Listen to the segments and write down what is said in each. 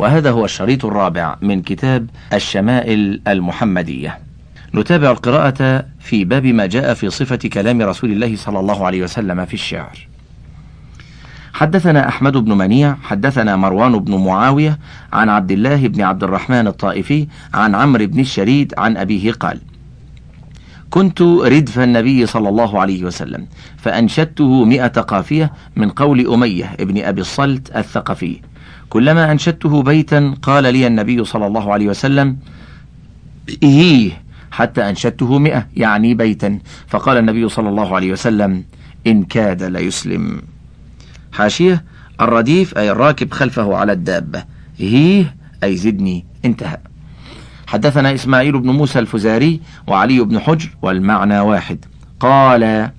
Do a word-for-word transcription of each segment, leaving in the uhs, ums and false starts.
وهذا هو الشريط الرابع من كتاب الشمائل المحمدية. نتابع القراءة في باب ما جاء في صفة كلام رسول الله صلى الله عليه وسلم في الشعر. حدثنا أحمد بن منيع، حدثنا مروان بن معاوية عن عبد الله بن عبد الرحمن الطائفي عن عمرو بن الشريد عن أبيه قال: كنت ردف النبي صلى الله عليه وسلم فأنشدته مئة قافية من قول أمية بن أبي الصلت الثقفي، كلما أنشدته بيتا قال لي النبي صلى الله عليه وسلم إيه، حتى أنشدته مئة يعني بيتا، فقال النبي صلى الله عليه وسلم إن كاد ليسلم. حاشية: الرديف أي الراكب خلفه على الدابة، هيه أي زدني. انتهى. حدثنا إسماعيل بن موسى الفزاري وعلي بن حجر والمعنى واحد. قال: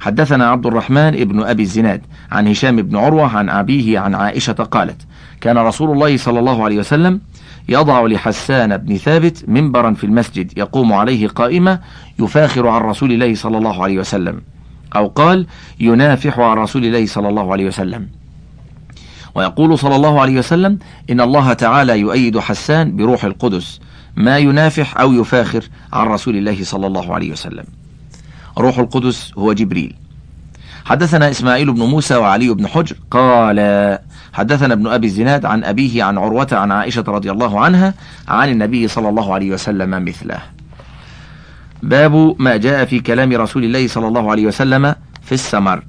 حدثنا عبد الرحمن بن أبي الزناد عن هشام بن عروة عن أبيه عن عائشة قالت: كان رسول الله صلى الله عليه وسلم يضع لحسان بن ثابت منبرا في المسجد يقوم عليه قائمة يفاخر عن رسول الله صلى الله عليه وسلم، أو قال ينافح عن رسول الله صلى الله عليه وسلم، ويقول صلى الله عليه وسلم: إن الله تعالى يؤيد حسان بروح القدس، ما ينافح أو يفاخر عن رسول الله صلى الله عليه وسلم. روح القدس هو جبريل. حدثنا إسماعيل بن موسى وعلي بن حجر قال: حدثنا ابن أبي الزناد عن أبيه عن عروة عن عائشة رضي الله عنها عن النبي صلى الله عليه وسلم مثله. باب ما جاء في كلام رسول الله صلى الله عليه وسلم في السمر.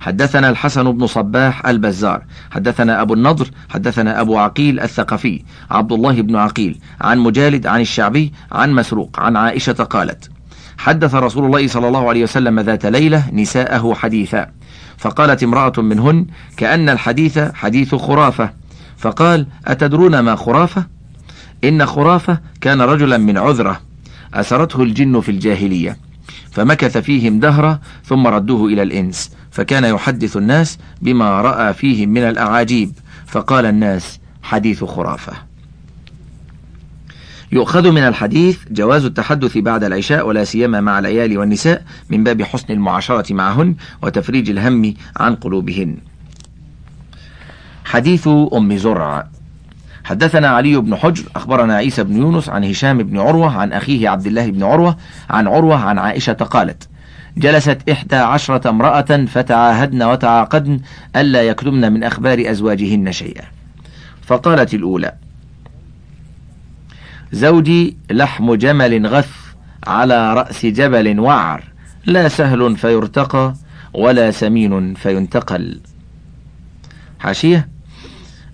حدثنا الحسن بن صباح البزار، حدثنا أبو النضر، حدثنا أبو عقيل الثقفي، عبد الله بن عقيل عن مجالد عن الشعبي عن مسروق عن عائشة قالت: حدث رسول الله صلى الله عليه وسلم ذات ليلة نساءه حديثا، فقالت امرأة منهن: كأن الحديث حديث خرافة، فقال: أتدرون ما خرافة؟ إن خرافة كان رجلا من عذرة أسرته الجن في الجاهلية، فمكث فيهم دهرا ثم ردوه إلى الإنس، فكان يحدث الناس بما رأى فيهم من الأعاجيب، فقال الناس: حديث خرافة. يؤخذ من الحديث جواز التحدث بعد العشاء ولا سيما مع العيال والنساء من باب حسن المعاشرة معهن وتفريج الهم عن قلوبهن. حديث أم زرع. حدثنا علي بن حجر، أخبرنا عيسى بن يونس عن هشام بن عروة عن أخيه عبد الله بن عروة عن عروة عن عائشة قالت: جلست إحدى عشرة امرأة فتعاهدن وتعاقدن ألا يكتمن من أخبار أزواجهن شيئا، فقالت الأولى: زوجي لحم جمل غث على رأس جبل وعر، لا سهل فيرتقى ولا سمين فينتقل. حاشية: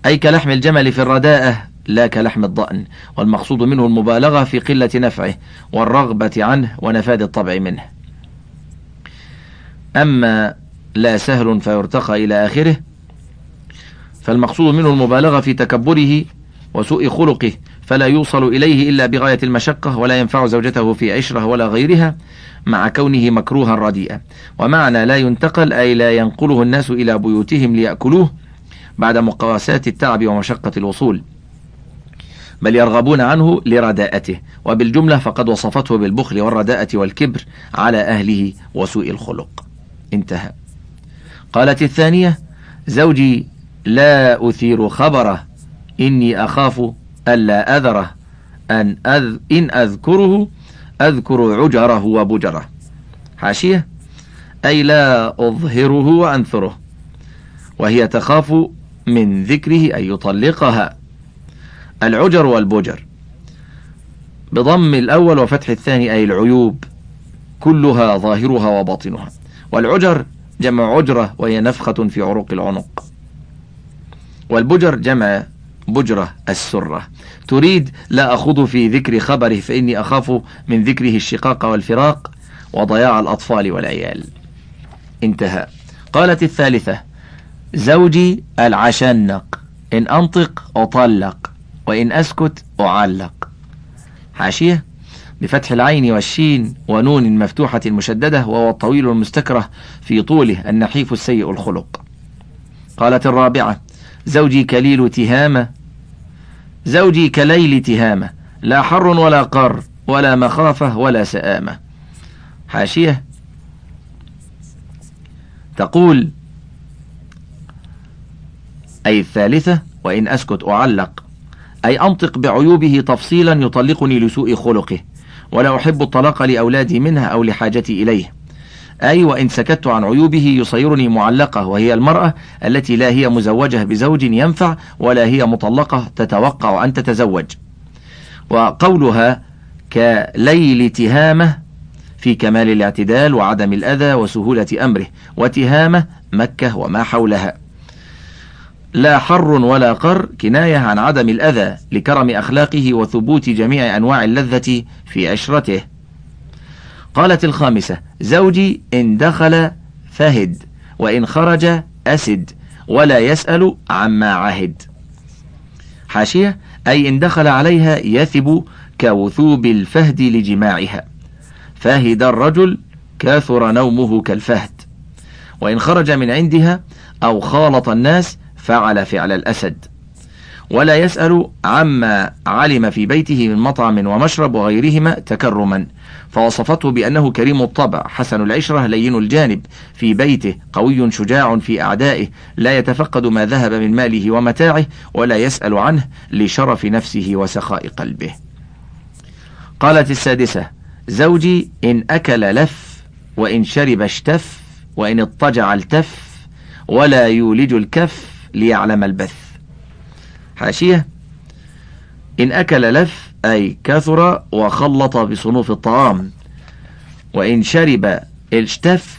أي كلحم الجمل في الرداءة لا كلحم الضأن، والمقصود منه المبالغة في قلة نفعه والرغبة عنه ونفاد الطبع منه. أما لا سهل فيرتقى إلى آخره فالمقصود منه المبالغة في تكبره وسوء خلقه، فلا يوصل إليه إلا بغاية المشقة، ولا ينفع زوجته في عشرة ولا غيرها مع كونه مكروها رديئا. ومعنى لا ينتقل أي لا ينقله الناس إلى بيوتهم ليأكلوه بعد مقاسات التعب ومشقة الوصول، بل يرغبون عنه لرداءته. وبالجملة فقد وصفته بالبخل والرداءة والكبر على أهله وسوء الخلق. انتهى. قالت الثانية: زوجي لا أثير خبره، إني أخاف ألا أذره، أن أذ إن أذكره أذكر عجره وبجره. حاشية: أي لا أظهره وأنثره، وهي تخاف من ذكره أن يطلقها. العجر والبجر بضم الأول وفتح الثاني، أي العيوب كلها ظاهرها وباطنها. والعجر جمع عجرة وهي نفخة في عروق العنق، والبجر جمع بجرة السرة. تريد: لا أخوض في ذكر خبره فإني أخاف من ذكره الشقاق والفراق وضياع الأطفال والعيال. انتهى. قالت الثالثة: زوجي العشنق، إن أنطق أطلق، وإن أسكت أعلق. حاشية: بفتح العين والشين ونون مفتوحة مشددة، وهو الطويل المستكره في طوله النحيف السيء الخلق. قالت الرابعة: زوجي كليل تهامة، زوجي كليل تهامة، لا حر ولا قر ولا مخافة ولا سآمة. حاشية: تقول أي الثالثة: وإن أسكت أعلق، أي أنطق بعيوبه تفصيلا يطلقني لسوء خلقه، ولا أحب الطلاق لأولادي منها أو لحاجتي إليه. أي وإن سكت عن عيوبه يصيرني معلقة، وهي المرأة التي لا هي مزوجة بزوج ينفع ولا هي مطلقة تتوقع أن تتزوج. وقولها كليل تهامة في كمال الاعتدال وعدم الأذى وسهولة أمره، وتهامة مكة وما حولها. لا حر ولا قر كناية عن عدم الأذى لكرم أخلاقه وثبوت جميع أنواع اللذة في عشرته. قالت الخامسة: زوجي إن دخل فهد وإن خرج أسد ولا يسأل عما عهد. حاشية: أي إن دخل عليها يثب كوثوب الفهد لجماعها، فهد الرجل كاثر نومه كالفهد. وإن خرج من عندها أو خالط الناس فعل فعل الأسد. ولا يسأل عما علم في بيته من مطعم ومشرب وغيرهما تكرما، فوصفته بأنه كريم الطبع حسن العشرة لين الجانب في بيته، قوي شجاع في أعدائه، لا يتفقد ما ذهب من ماله ومتاعه، ولا يسأل عنه لشرف نفسه وسخاء قلبه. قالت السادسة: زوجي إن أكل لف وإن شرب اشتف وإن اضطجع التف ولا يولج الكف ليعلم البث. حاشية: إن أكل لف أي كثر وخلط بصنوف الطعام، وإن شرب الشتف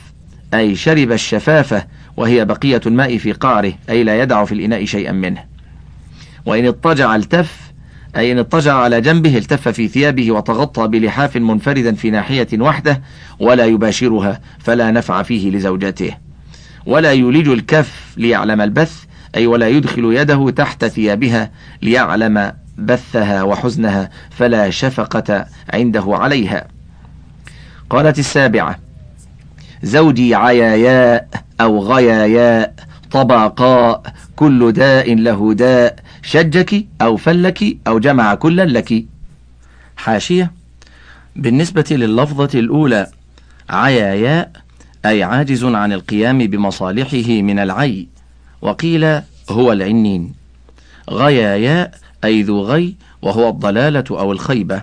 أي شرب الشفافة وهي بقية الماء في قعره، أي لا يدع في الإناء شيئا منه، وإن اضطجع التف أي إن اضطجع على جنبه التف في ثيابه وتغطى بلحاف منفردا في ناحية وحده ولا يباشرها فلا نفع فيه لزوجته. ولا يولج الكف ليعلم البث أي ولا يدخل يده تحت ثيابها ليعلم بثها وحزنها فلا شفقة عنده عليها. قالت السابعة: زوجي عياياء أو غياياء طبقاء كل داء له داء شجك أو فلك أو جمع كلا لك. حاشية: بالنسبة لللفظة الأولى عياياء أي عاجز عن القيام بمصالحه من العي، وقيل هو العنين. غياياء أي ذو غي وهو الضلالة أو الخيبة.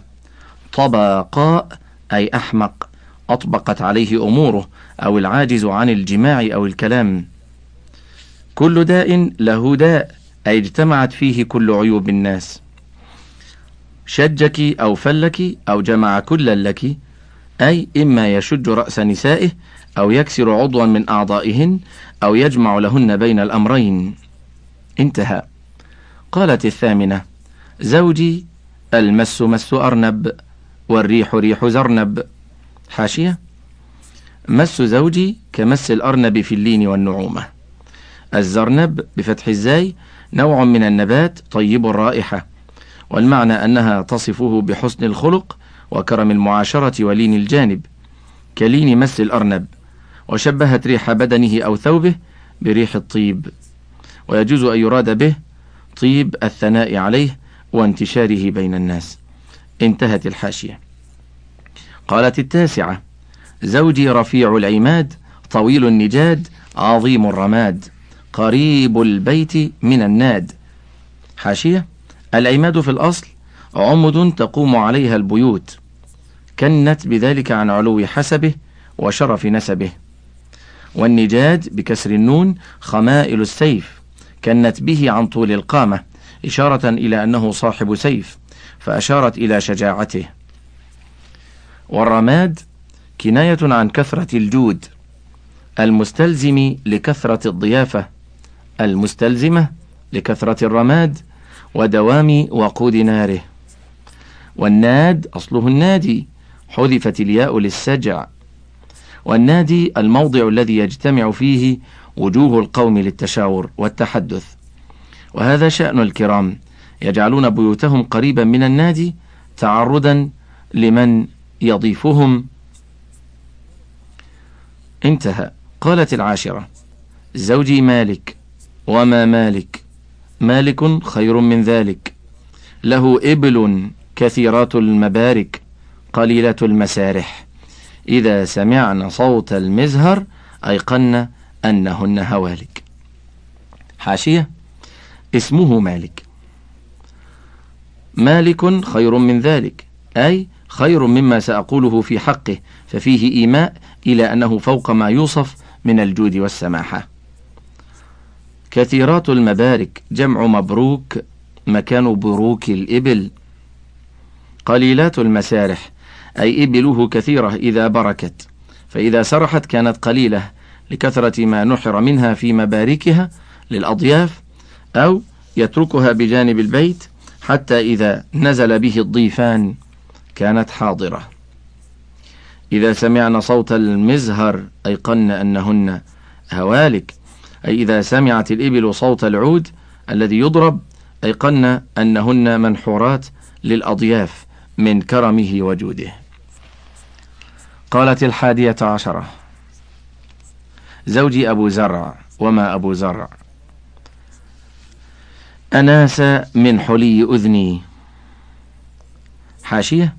طبقاء أي أحمق أطبقت عليه أموره أو العاجز عن الجماع أو الكلام. كل داء له داء أي اجتمعت فيه كل عيوب الناس. شجك أو فلك أو جمع كلا لك أي إما يشج رأس نسائه أو يكسر عضوا من أعضائهن أو يجمع لهن بين الأمرين. انتهى. قالت الثامنة: زوجي المس مس أرنب والريح ريح زرنب. حاشية: مس زوجي كمس الأرنب في اللين والنعومة. الزرنب بفتح الزاي نوع من النبات طيب الرائحة، والمعنى أنها تصفه بحسن الخلق وكرم المعاشرة ولين الجانب كلين مس الأرنب، وشبهت ريح بدنه أو ثوبه بريح الطيب، ويجوز أن يراد به طيب الثناء عليه وانتشاره بين الناس. انتهت الحاشية. قالت التاسعة: زوجي رفيع العماد طويل النجاد عظيم الرماد قريب البيت من الناد. حاشية: العماد في الأصل عمد تقوم عليها البيوت، كنت بذلك عن علو حسبه وشرف نسبه. والنجاد بكسر النون خمائل السيف، كنت به عن طول القامة إشارة إلى أنه صاحب سيف فأشارت إلى شجاعته. والرماد كناية عن كثرة الجود المستلزم لكثرة الضيافة المستلزمة لكثرة الرماد ودوام وقود ناره. والناد أصله النادي حذفت الياء للسجع، والنادي الموضع الذي يجتمع فيه وجوه القوم للتشاور والتحدث، وهذا شأن الكرام يجعلون بيوتهم قريبا من النادي تعرضا لمن يضيفهم. انتهى. قالت العاشرة: زوجي مالك وما مالك مالك خير من ذلك له إبل كثيرات المبارك قليلة المسارح إذا سمعنا صوت المزهر أيقنا أنهن هوالك. حاشية: اسمه مالك. مالك خير من ذلك، أي خير مما سأقوله في حقه، ففيه إيماء إلى أنه فوق ما يوصف من الجود والسماحة. كثيرات المبارك جمع مبروك، مكان بروك الإبل. قليلات المسارح، أي إبله كثيرة إذا بركت، فإذا سرحت كانت قليلة لكثرة ما نحر منها في مباركها للأضياف، أو يتركها بجانب البيت حتى إذا نزل به الضيفان كانت حاضرة. إذا سمعنا صوت المزهر أيقن أنهن هوالك، أي إذا سمعت الإبل صوت العود الذي يضرب أيقن أنهن منحورات للأضياف من كرمه وجوده. قالت الحادية عشرة: زوجي أبو زرع، وما أبو زرع؟ أناس من حلي أذني. حاشية: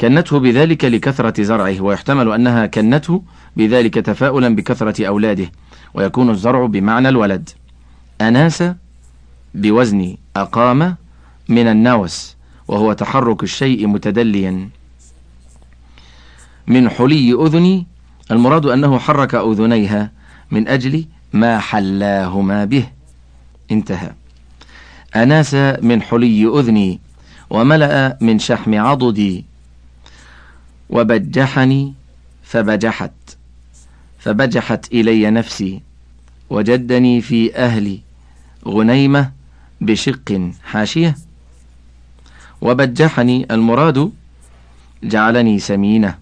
كنته بذلك لكثرة زرعه، ويحتمل أنها كنته بذلك تفاؤلا بكثرة أولاده، ويكون الزرع بمعنى الولد. أناس بوزن أقام من النوس، وهو تحرك الشيء متدليا. من حلي أذني، المراد أنه حرك أذنيها من أجل ما حلاهما به. انتهى. أناس من حلي أذني، وملأ من شحم عضدي، وبجحني فبجحت، فبجحت إلي نفسي، وجدني في أهلي غنيمة بشق. حاشية: وبجحني المراد جعلني سمينة.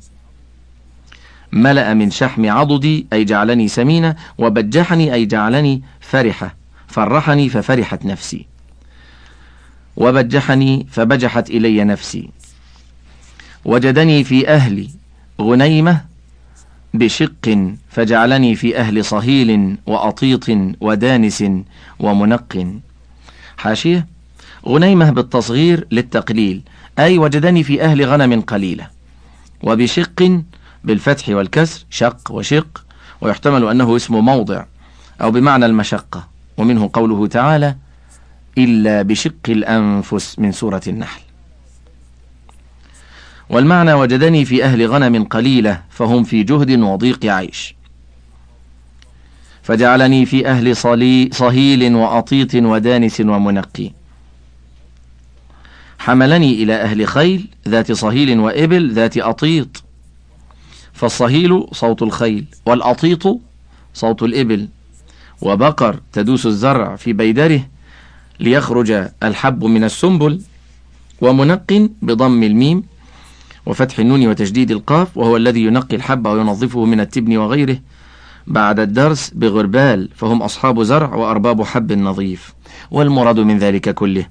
ملأ من شحم عضدي أي جعلني سمينة، وبجحني أي جعلني فرحة، فرحني ففرحت نفسي، وبجحني فبجحت إلي نفسي، وجدني في أهلي غنيمة بشق، فجعلني في أهل صهيل وأطيط ودانس ومنق. حاشية: غنيمة بالتصغير للتقليل، أي وجدني في أهل غنم قليلة. وبشق بالفتح والكسر، شق وشق، ويحتمل أنه اسم موضع أو بمعنى المشقة، ومنه قوله تعالى: إلا بشق الأنفس، من سورة النحل. والمعنى: وجدني في أهل غنم قليلة، فهم في جهد وضيق عيش، فجعلني في أهل صهيل وأطيط ودانس ومنقي. حملني إلى أهل خيل ذات صهيل وإبل ذات أطيط، فالصهيل صوت الخيل، والأطيط صوت الإبل، وبقر تدوس الزرع في بيدره ليخرج الحب من السنبل، ومنق بضم الميم وفتح النون وتشديد القاف، وهو الذي ينقي الحب وينظفه من التبن وغيره بعد الدرس بغربال، فهم أصحاب زرع وأرباب حب نظيف. والمراد من ذلك كله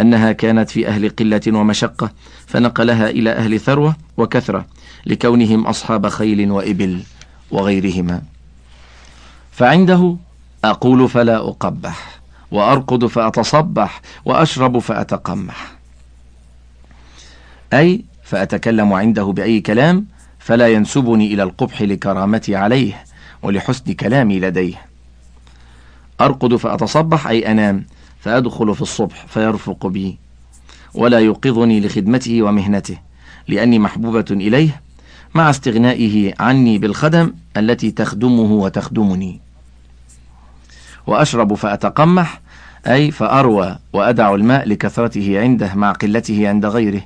أنها كانت في أهل قلة ومشقة، فنقلها إلى أهل ثروة وكثرة لكونهم أصحاب خيل وإبل وغيرهما. فعنده أقول فلا أقبح، وأرقد فأتصبح، وأشرب فأتقمح، أي فأتكلم عنده بأي كلام فلا ينسبني إلى القبح لكرامتي عليه ولحسن كلامي لديه. أرقد فأتصبح أي أنام، فأدخل في الصبح فيرفق بي، ولا يوقظني لخدمته ومهنته، لأني محبوبة إليه، مع استغنائه عني بالخدم التي تخدمه وتخدمني. وأشرب فأتقمح أي فأروى وأدع الماء لكثرته عنده مع قلته عند غيره.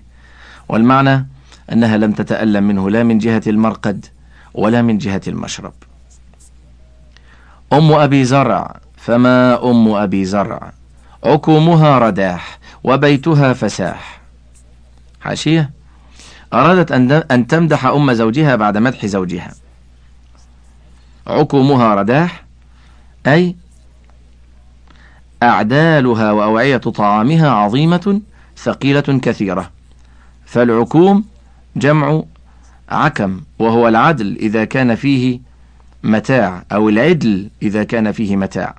والمعنى أنها لم تتألم منه لا من جهة المرقد ولا من جهة المشرب. أم أبي زرع، فما أم أبي زرع؟ عكومها رداح وبيتها فساح. حاشية: أرادت أن تمدح أم زوجها بعد مدح زوجها. عكومها رداح أي أعدالها وأوعية طعامها عظيمة ثقيلة كثيرة، فالعكوم جمع عكم، وهو العدل إذا كان فيه متاع، أو العدل إذا كان فيه متاع.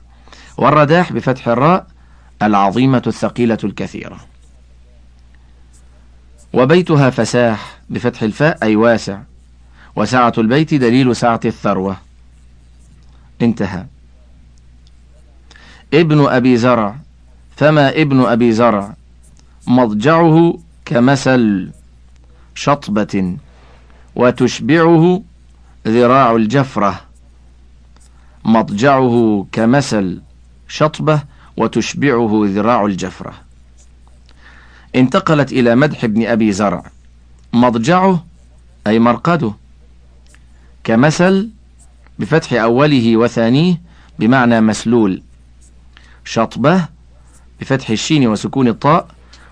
والرداح بفتح الراء العظيمة الثقيلة الكثيرة. وبيتها فساح بفتح الفاء أي واسع، وسعة البيت دليل سعة الثروة. انتهى. ابن أبي زرع، فما ابن أبي زرع مضجعه كمثل شطبة وتشبعه ذراع الجفرة، مضجعه كمثل شطبة وتشبعه ذراع الجفرة. انتقلت إلى مدح ابن أبي زرع، مضجعه أي مرقده، كمثل بفتح أوله وثانيه بمعنى مسلول، شطبة بفتح الشين وسكون الطاء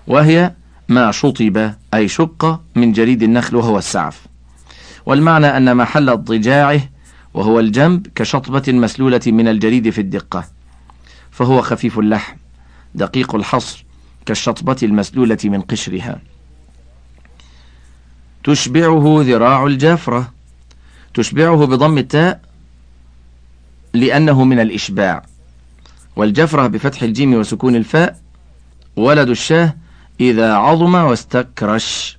وهي ما شطب أي شق من جريد النخل وهو السعف، والمعنى أن محل اضطجاعه وهو الجنب كشطبة مسلولة من الجريد في الدقة، فهو خفيف اللحم دقيق الحصر كالشطبة المسلولة من قشرها. تشبعه ذراع الجافرة، تشبعه بضم التاء لأنه من الإشباع، والجفرة بفتح الجيم وسكون الفاء ولد الشاه إذا عظم واستكرش،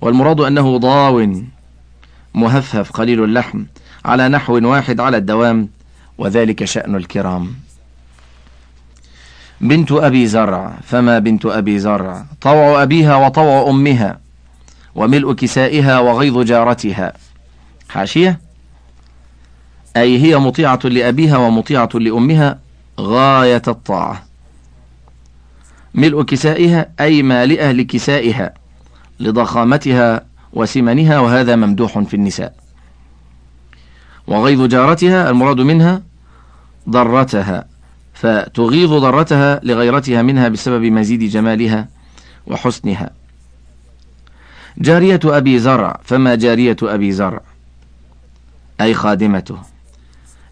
والمراد أنه ضاو مهفهف قليل اللحم على نحو واحد على الدوام، وذلك شأن الكرام. بنت أبي زرع، فما بنت أبي زرع طوع أبيها وطوع أمها وملء كسائها وغيظ جارتها. حاشية: أي هي مطيعة لأبيها ومطيعة لأمها غاية الطاعة. ملء كسائها أي مالئة لكسائها لضخامتها وسمنها، وهذا ممدوح في النساء. وغيظ جارتها المراد منها ضرتها، فتغيظ ضرتها لغيرتها منها بسبب مزيد جمالها وحسنها. جارية أبي زرع، فما جارية أبي زرع أي خادمته،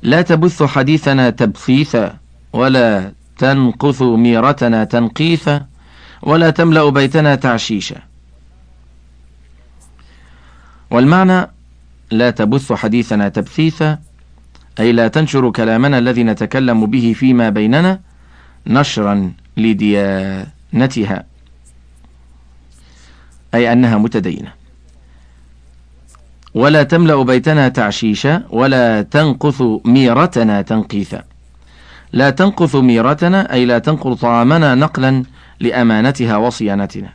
لا تبث حديثنا تبثيثا ولا تنقث ميرتنا تنقيثا ولا تملأ بيتنا تعشيشا، والمعنى لا تبث حديثنا تبثيثا أي لا تنشر كلامنا الذي نتكلم به فيما بيننا نشرا لديانتها، أي أنها متدينة. ولا تملأ بيتنا تعشيشا ولا تنقث ميرتنا تنقيثا، لا تنقث ميرتنا أي لا تنقل طعامنا نقلا لأمانتها وصيانتنا.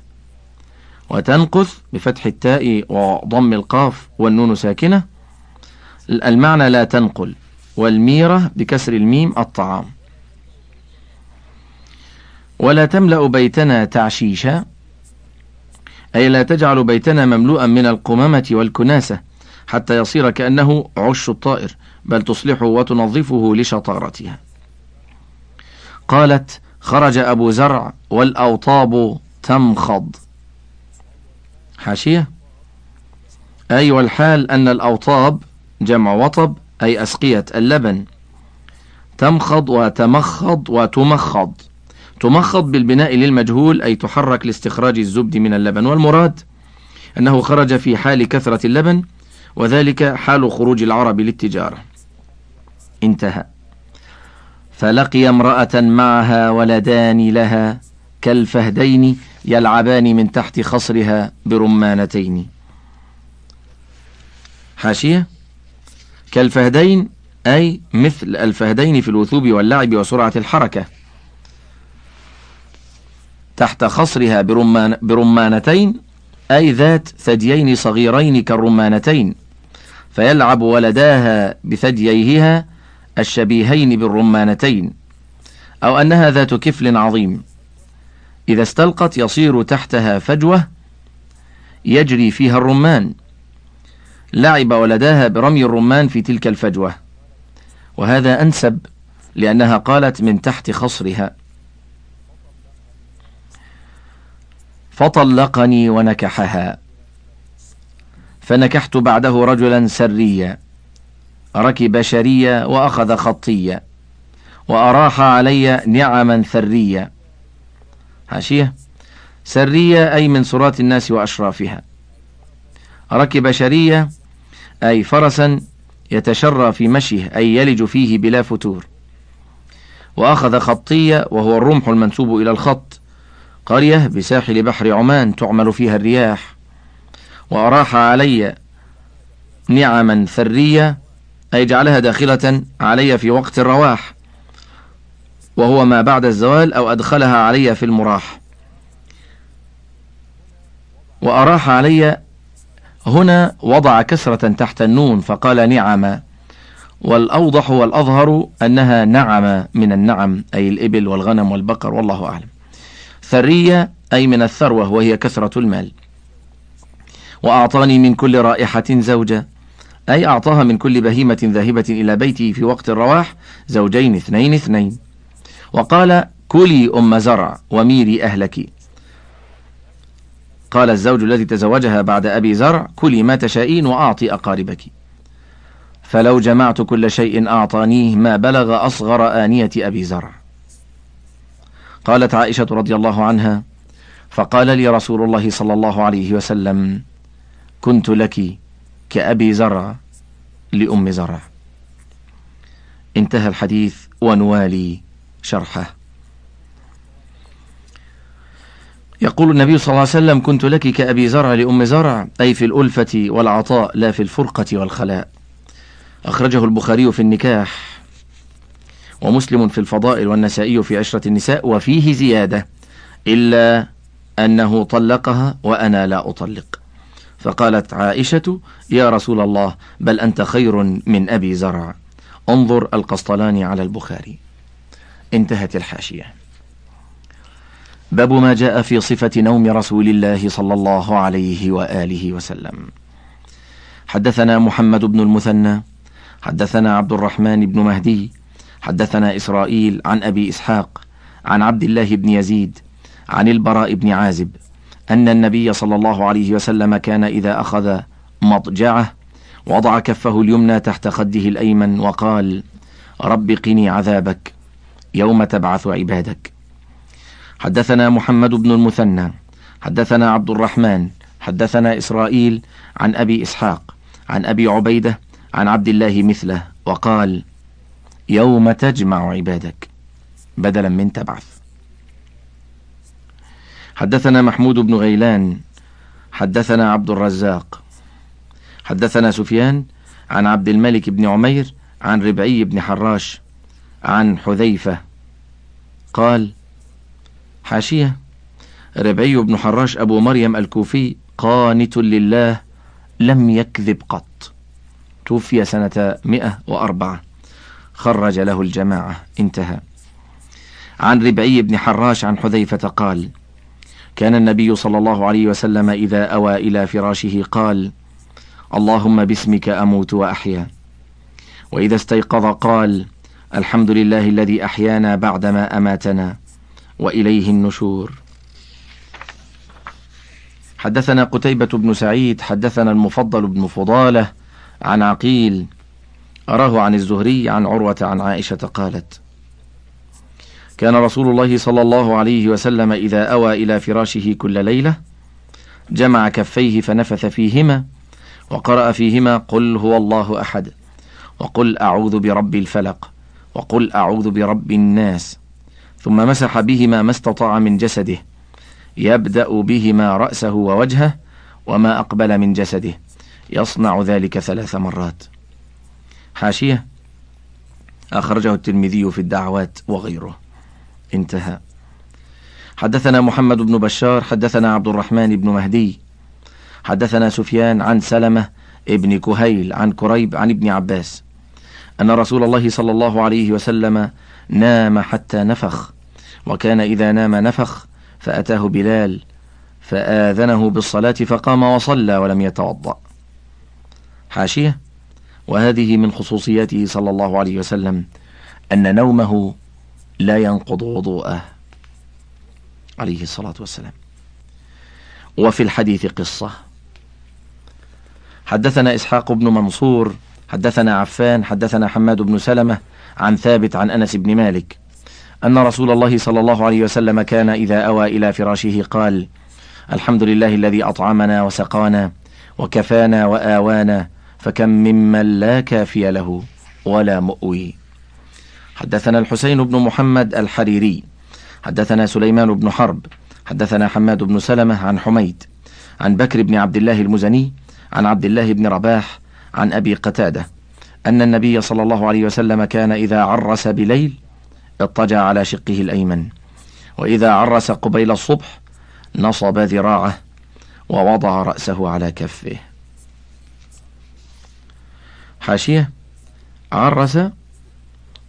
وتنقث بفتح التاء وضم القاف والنون ساكنة، المعنى لا تنقل، والميرة بكسر الميم الطعام. ولا تملأ بيتنا تعشيشا أي لا تجعل بيتنا مملوءا من القمامة والكناسة حتى يصير كأنه عش الطائر، بل تصلحه وتنظفه لشطارتها. قالت: خرج أبو زرع والأوطاب تمخض. حاشية: أي والحال أن الأوطاب جمع وطب أي أسقية اللبن، تمخض وتمخض وتمخض. تمخض بالبناء للمجهول أي تحرك لاستخراج الزبد من اللبن، والمراد أنه خرج في حال كثرة اللبن، وذلك حال خروج العرب للتجارة. انتهى. فلقي امرأة معها ولدان لها كالفهدين يلعبان من تحت خصرها برمانتين. حاشية: كالفهدين أي مثل الفهدين في الوثوب واللعب وسرعة الحركة، تحت خصرها برمان برمانتين أي ذات ثديين صغيرين كالرمانتين، فيلعب ولداها بثدييها الشبيهين بالرمانتين، أو أنها ذات كفل عظيم إذا استلقت يصير تحتها فجوة يجري فيها الرمان، لعب ولداها برمي الرمان في تلك الفجوة، وهذا أنسب لأنها قالت من تحت خصرها. فطلقني ونكحها، فنكحت بعده رجلا سريا ركب شريا وأخذ خطيا وأراح علي نعما ثريا. حاشية: سريا أي من سرات الناس وأشرافها، ركب شريا أي فرسا يتشرى في مشيه أي يلج فيه بلا فتور، وأخذ خطيا وهو الرمح المنسوب إلى الخط، قرية بساحل بحر عمان تعمل فيها الرياح، وأراح علي نعما ثرية أي جعلها داخلة علي في وقت الرواح، وهو ما بعد الزوال، أو أدخلها علي في المراح وأراح علي. هنا وضع كسرة تحت النون فقال نعم، والأوضح والأظهر أنها نعم من النعم، أي الإبل والغنم والبقر، والله أعلم. ثرية أي من الثروة، وهي كسرة المال. وأعطاني من كل رائحة زوجة، أي أعطاها من كل بهيمة ذاهبة إلى بيتي في وقت الرواح زوجين اثنين اثنين. وقال كلي أم زرع وميري أهلك. قال الزوج الذي تزوجها بعد أبي زرع كلي ما تشائين وأعطي أقاربك. فلو جمعت كل شيء أعطانيه ما بلغ أصغر آنية أبي زرع. قالت عائشة رضي الله عنها فقال لي رسول الله صلى الله عليه وسلم كنت لك كأبي زرع لأم زرع. انتهى الحديث ونوالي شرحه. يقول النبي صلى الله عليه وسلم كنت لك كأبي زرع لأم زرع، أي في الألفة والعطاء لا في الفرقة والخلاء. أخرجه البخاري في النكاح، ومسلم في الفضائل، والنسائي في عشرة النساء، وفيه زيادة إلا أنه طلقها وأنا لا أطلق. فقالت عائشة يا رسول الله بل أنت خير من أبي زرع. انظر القسطلاني على البخاري. انتهت الحاشية. باب ما جاء في صفة نوم رسول الله صلى الله عليه وآله وسلم. حدثنا محمد بن المثنى حدثنا عبد الرحمن بن مهدي حدثنا إسرائيل عن أبي إسحاق عن عبد الله بن يزيد عن البراء بن عازب أن النبي صلى الله عليه وسلم كان إذا أخذ مضجعه وضع كفه اليمنى تحت خده الأيمن وقال رب قني عذابك يوم تبعث عبادك. حدثنا محمد بن المثنى حدثنا عبد الرحمن حدثنا إسرائيل عن أبي إسحاق عن أبي عبيدة عن عبد الله مثله وقال يوم تجمع عبادك بدلا من تبعث. حدثنا محمود بن غيلان حدثنا عبد الرزاق حدثنا سفيان عن عبد الملك بن عمير عن ربعي بن حراش عن حذيفة قال. حاشية: ربعي بن حراش أبو مريم الكوفي، قانت لله لم يكذب قط، توفي سنة مئة وأربعة، خرج له الجماعة. انتهى. عن ربعي بن حراش عن حذيفة قال: كان النبي صلى الله عليه وسلم إذا أوى إلى فراشه قال: اللهم باسمك أموت وأحيا. وإذا استيقظ قال: الحمد لله الذي أحيانا بعدما أماتنا وإليه النشور. حدثنا قتيبة بن سعيد حدثنا المفضل بن فضالة عن عقيل أراه عن الزهري عن عروة عن عائشة قالت: كان رسول الله صلى الله عليه وسلم إذا أوى إلى فراشه كل ليلة جمع كفيه فنفث فيهما وقرأ فيهما قل هو الله أحد وقل أعوذ برب الفلق وقل أعوذ برب الناس، ثم مسح بهما ما استطاع من جسده، يبدأ بهما رأسه ووجهه وما أقبل من جسده، يصنع ذلك ثلاث مرات. حاشية: أخرجه الترمذي في الدعوات وغيره. انتهى. حدثنا محمد بن بشار حدثنا عبد الرحمن بن مهدي حدثنا سفيان عن سلمة ابن كهيل عن كريب عن ابن عباس أن رسول الله صلى الله عليه وسلم نام حتى نفخ، وكان إذا نام نفخ، فأتاه بلال فآذنه بالصلاة فقام وصلى ولم يتوضأ. حاشية: وهذه من خصوصياته صلى الله عليه وسلم أن نومه لا ينقض وضوءه عليه الصلاة والسلام. وفي الحديث قصة. حدثنا إسحاق بن منصور حدثنا عفان حدثنا حماد بن سلمة عن ثابت عن أنس بن مالك أن رسول الله صلى الله عليه وسلم كان إذا أوى إلى فراشه قال: الحمد لله الذي أطعمنا وسقانا وكفانا وآوانا، فكم ممن لا كافي له ولا مؤوي. حدثنا الحسين بن محمد الحريري حدثنا سليمان بن حرب حدثنا حماد بن سلمة عن حميد عن بكر بن عبد الله المزني عن عبد الله بن رباح عن أبي قتادة أن النبي صلى الله عليه وسلم كان إذا عرس بليل اضطجع على شقه الأيمن، وإذا عرس قبيل الصبح نصب ذراعه ووضع رأسه على كفه. حاشية: عرس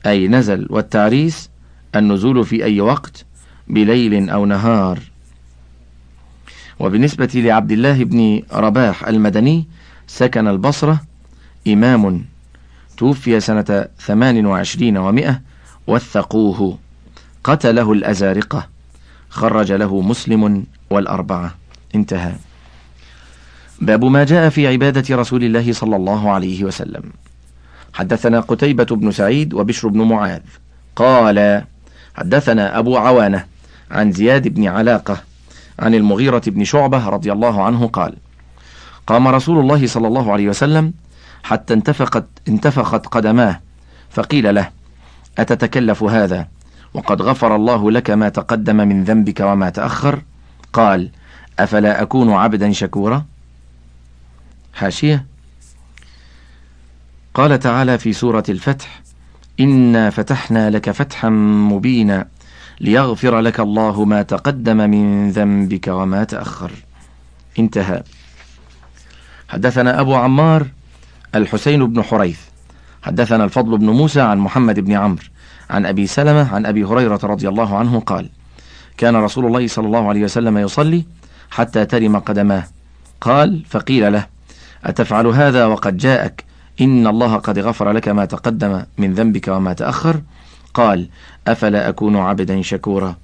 أي نزل، والتعريس النزول في أي وقت بليل أو نهار. وبالنسبة لعبد الله بن رباح المدني سكن البصرة، إمام، توفي سنة ثمان وعشرين ومئة، وثقوه، قتله الأزارقة، خرج له مسلم والأربعة. انتهى. باب ما جاء في عبادة رسول الله صلى الله عليه وسلم. حدثنا قتيبة بن سعيد وبشر بن معاذ قال حدثنا أبو عوانة عن زياد بن علاقة عن المغيرة بن شعبة رضي الله عنه قال: قام رسول الله صلى الله عليه وسلم حتى انتفخت, انتفخت قدماه، فقيل له: أتتكلف هذا وقد غفر الله لك ما تقدم من ذنبك وما تأخر؟ قال: أفلا أكون عبدا شكورا؟ حاشية: قال تعالى في سورة الفتح: إنا فتحنا لك فتحا مبينا ليغفر لك الله ما تقدم من ذنبك وما تأخر. انتهى. حدثنا أبو عمار الحسين بن حريث حدثنا الفضل بن موسى عن محمد بن عمرو عن أبي سلمة عن أبي هريرة رضي الله عنه قال: كان رسول الله صلى الله عليه وسلم يصلي حتى ترم قدماه، قال فقيل له: أتفعل هذا وقد جاءك إن الله قد غفر لك ما تقدم من ذنبك وما تأخر؟ قال: أفلا أكون عبدا شكورا؟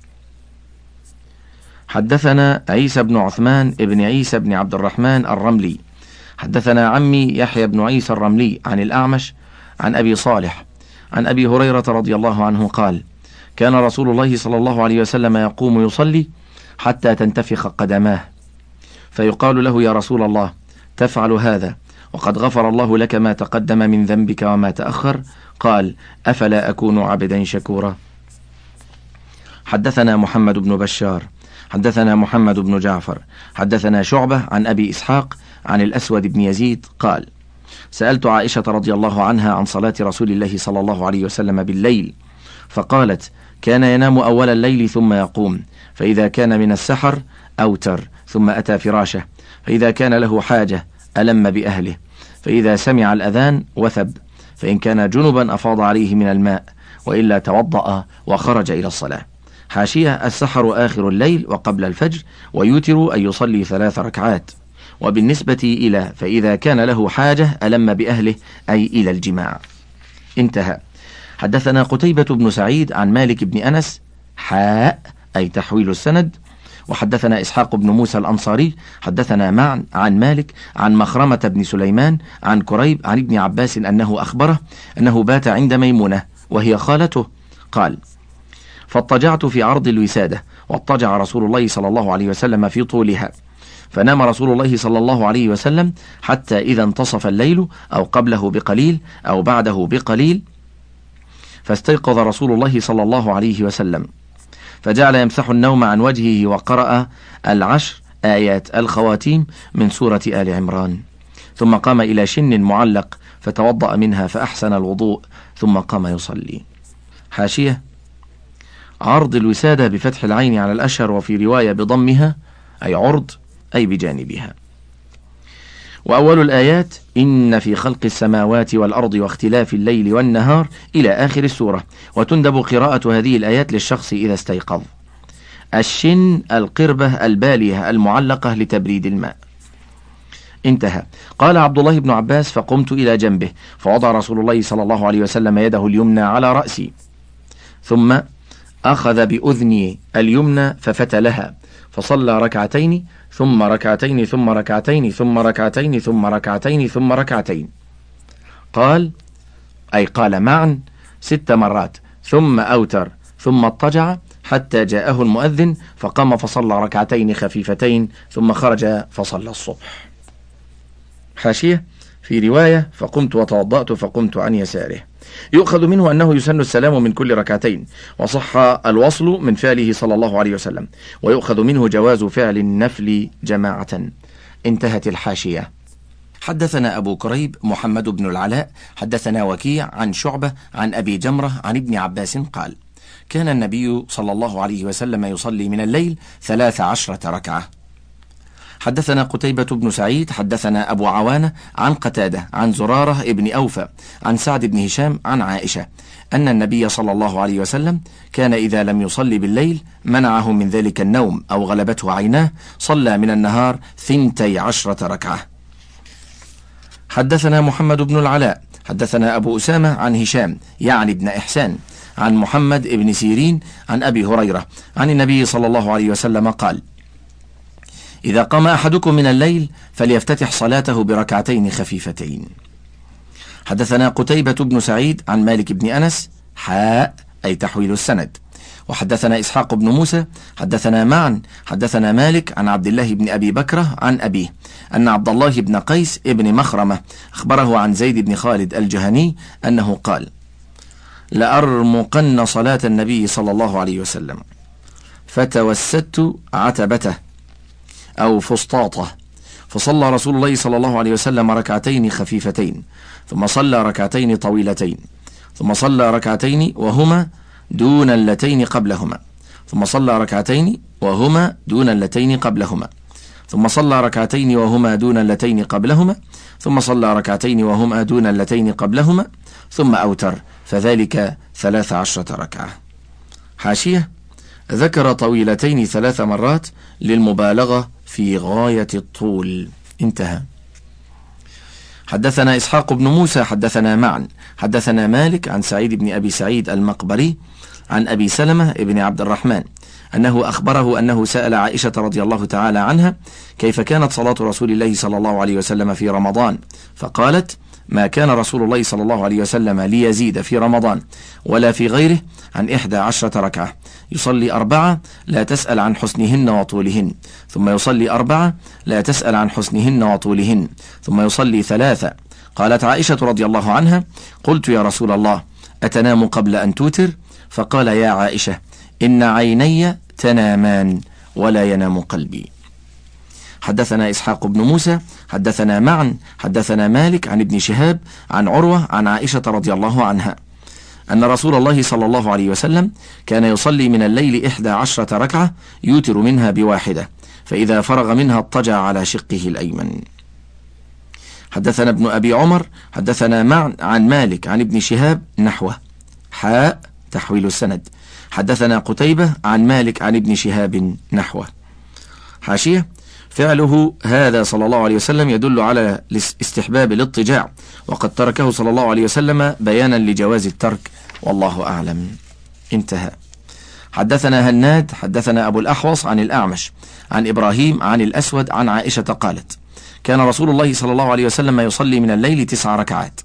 حدثنا عيسى بن عثمان ابن عيسى بن عبد الرحمن الرملي حدثنا عمي يحيى بن عيسى الرملي عن الأعمش عن أبي صالح عن أبي هريرة رضي الله عنه قال: كان رسول الله صلى الله عليه وسلم يقوم يصلي حتى تنتفخ قدماه، فيقال له: يا رسول الله، تفعل هذا وقد غفر الله لك ما تقدم من ذنبك وما تأخر؟ قال: أفلا أكون عبدا شكورا؟ حدثنا محمد بن بشار حدثنا محمد بن جعفر حدثنا شعبة عن أبي إسحاق عن الأسود بن يزيد قال: سألت عائشة رضي الله عنها عن صلاة رسول الله صلى الله عليه وسلم بالليل، فقالت: كان ينام أول الليل ثم يقوم، فإذا كان من السحر أوتر ثم أتى فراشه، فإذا كان له حاجة ألم بأهله، فإذا سمع الأذان وثب، فإن كان جنبا أفاض عليه من الماء، وإلا توضأ وخرج إلى الصلاة. حاشية: السحر آخر الليل وقبل الفجر، ويوتر أن يصلي ثلاث ركعات. وبالنسبة إلى فإذا كان له حاجة ألم بأهله، أي إلى الجماع. انتهى. حدثنا قتيبة بن سعيد عن مالك بن أنس حاء أي تحويل السند، وحدثنا إسحاق بن موسى الأنصاري حدثنا معا عن مالك عن مخرمة بن سليمان عن كريب عن ابن عباس أنه أخبره أنه بات عند ميمونة وهي خالته قال: فاضطجعت في عرض الوسادة، واضطجع رسول الله صلى الله عليه وسلم في طولها، فنام رسول الله صلى الله عليه وسلم حتى إذا انتصف الليل أو قبله بقليل أو بعده بقليل، فاستيقظ رسول الله صلى الله عليه وسلم، فجعل يمسح النوم عن وجهه وقرأ العشر آيات الخواتيم من سورة آل عمران، ثم قام إلى شن معلق فتوضأ منها فأحسن الوضوء، ثم قام يصلي. حاشية: عرض الوسادة بفتح العين على الأشهر، وفي رواية بضمها، أي عرض، أي بجانبها. وأول الآيات: إن في خلق السماوات والأرض واختلاف الليل والنهار، إلى آخر السورة. وتندب قراءة هذه الآيات للشخص إذا استيقظ. الشن القربة البالية المعلقة لتبريد الماء. انتهى. قال عبد الله بن عباس: فقمت إلى جنبه، فوضع رسول الله صلى الله عليه وسلم يده اليمنى على رأسي، ثم أخذ بأذني اليمنى ففتلها، فصلى ركعتين ثم ركعتين ثم ركعتين ثم ركعتين ثم ركعتين ثم ركعتين. قال، أي قال معا، ست مرات، ثم أوتر، ثم اضطجع حتى جاءه المؤذن، فقام فصلى ركعتين خفيفتين، ثم خرج فصلى الصبح. حاشية: في رواية: فقمت وتوضأت فقمت عن يساره. يؤخذ منه أنه يسن السلام من كل ركعتين، وصح الوصل من فعله صلى الله عليه وسلم، ويؤخذ منه جواز فعل النفل جماعة. انتهت الحاشية. حدثنا أبو كريب محمد بن العلاء حدثنا وكيع عن شعبة عن أبي جمرة عن ابن عباس قال: كان النبي صلى الله عليه وسلم يصلي من الليل ثلاث عشرة ركعة. حدثنا قتيبة بن سعيد حدثنا أبو عوانة عن قتادة عن زرارة ابن أوفى عن سعد بن هشام عن عائشة أن النبي صلى الله عليه وسلم كان إذا لم يصلي بالليل منعه من ذلك النوم أو غلبته عيناه، صلى من النهار ثنتي عشرة ركعة. حدثنا محمد بن العلاء حدثنا أبو أسامة عن هشام يعني ابن إحسان عن محمد بن سيرين عن أبي هريرة عن النبي صلى الله عليه وسلم قال: إذا قام أحدكم من الليل فليفتتح صلاته بركعتين خفيفتين. حدثنا قتيبة بن سعيد عن مالك بن أنس حاء أي تحويل السند. وحدثنا إسحاق بن موسى حدثنا معا حدثنا مالك عن عبد الله بن أبي بكرة عن أبيه أن عبد الله بن قيس بن مخرمة أخبره عن زيد بن خالد الجهني أنه قال: لأرمقن صلاة النبي صلى الله عليه وسلم فتوسدت عتبته أو فسطاطه، فصلى رسول الله صلى الله عليه وسلم ركعتين خفيفتين، ثم صلى ركعتين طويلتين، ثم صلى ركعتين وهما دون اللتين قبلهما، ثم صلى ركعتين وهما دون اللتين قبلهما، ثم صلى ركعتين وهما دون اللتين قبلهما، ثم صلى ركعتين وهما دون اللتين قبلهما، ثم أوتر، فذلك ثلاث عشرة ركعة. حاشية: ذكر طويلتين ثلاث مرات للمبالغة في غاية الطول. انتهى. حدثنا إسحاق بن موسى حدثنا معا حدثنا مالك عن سعيد بن أبي سعيد المقبري عن أبي سلمة ابن عبد الرحمن أنه أخبره أنه سأل عائشة رضي الله تعالى عنها كيف كانت صلاة رسول الله صلى الله عليه وسلم في رمضان، فقالت: ما كان رسول الله صلى الله عليه وسلم ليزيد في رمضان ولا في غيره عن إحدى عشرة ركعة، يصلي أربعة لا تسأل عن حسنهن وطولهن، ثم يصلي أربعة لا تسأل عن حسنهن وطولهن، ثم يصلي ثلاثة. قالت عائشة رضي الله عنها: قلت يا رسول الله أتنام قبل أن توتر؟ فقال: يا عائشة إن عيني تنامان ولا ينام قلبي. حدثنا إسحاق بن موسى حدثنا معا حدثنا مالك عن ابن شهاب عن عروة عن عائشة رضي الله عنها أن رسول الله صلى الله عليه وسلم كان يصلي من الليل إحدى عشرة ركعة يوتر منها بواحدة، فإذا فرغ منها اضطجع على شقه الأيمن. حدثنا ابن أبي عمر حدثنا معا عن مالك عن ابن شهاب نحوه حاء تحويل السند. حدثنا قتيبة عن مالك عن ابن شهاب نحوه. حاشية: فعله هذا صلى الله عليه وسلم يدل على استحباب الاضطجاع، وقد تركه صلى الله عليه وسلم بيانا لجواز الترك، والله أعلم. انتهى. حدثنا هناد حدثنا أبو الأحوص عن الأعمش عن إبراهيم عن الأسود عن عائشة قالت: كان رسول الله صلى الله عليه وسلم يصلي من الليل تسع ركعات.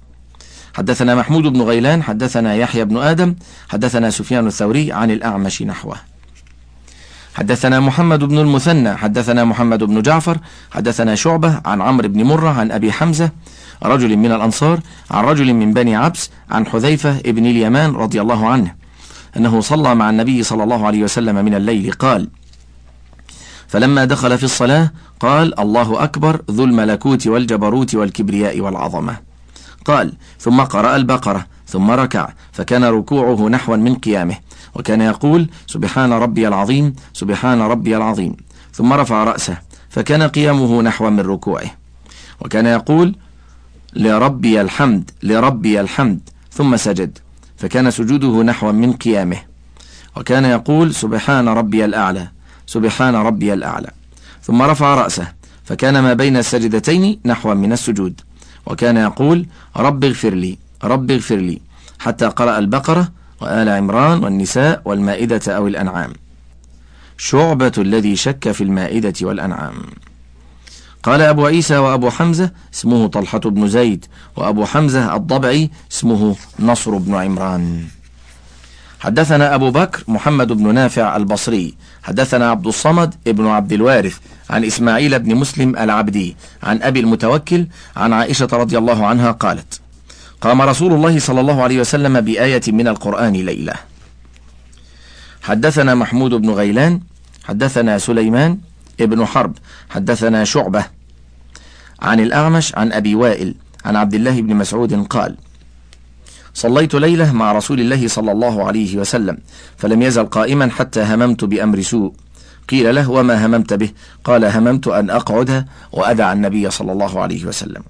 حدثنا محمود بن غيلان حدثنا يحيى بن آدم حدثنا سفيان الثوري عن الأعمش نحوه. حدثنا محمد بن المثنى حدثنا محمد بن جعفر حدثنا شعبة عن عمرو بن مرة عن أبي حمزة رجل من الأنصار عن رجل من بني عبس عن حذيفة ابن اليمان رضي الله عنه أنه صلى مع النبي صلى الله عليه وسلم من الليل قال: فلما دخل في الصلاة قال: الله أكبر ذو الملكوت والجبروت والكبرياء والعظمة. قال: ثم قرأ البقرة ثم ركع، فكان ركوعه نحوا من قيامه، وكان يقول: سبحان ربي العظيم سبحان ربي العظيم، ثم رفع رأسه، فكان قيامه نحو من ركوعه، وكان يقول: لربي الحمد لربي الحمد، ثم سجد، فكان سجوده نحو من قيامه، وكان يقول: سبحان ربي الأعلى سبحان ربي الأعلى، ثم رفع رأسه، فكان ما بين السجدتين نحو من السجود، وكان يقول: رب اغفر لي رب اغفر لي، حتى قرأ البقرة وآل عمران والنساء والمائدة أو الأنعام. شعبة الذي شك في المائدة والأنعام. قال أبو عيسى وأبو حمزة اسمه طلحة بن زيد، وأبو حمزة الضبعي اسمه نصر بن عمران. حدثنا أبو بكر محمد بن نافع البصري حدثنا عبد الصمد ابن عبد الوارث عن إسماعيل بن مسلم العبدي عن أبي المتوكل عن عائشة رضي الله عنها قالت: قام رسول الله صلى الله عليه وسلم بآية من القرآن ليلة. حدثنا محمود بن غيلان حدثنا سليمان ابن حرب حدثنا شعبة عن الأعمش عن أبي وائل عن عبد الله بن مسعود قال: صليت ليلة مع رسول الله صلى الله عليه وسلم فلم يزل قائما حتى هممت بأمر سوء، قيل له وما هممت به؟ قال هممت أن أقعد وأدع النبي صلى الله عليه وسلم.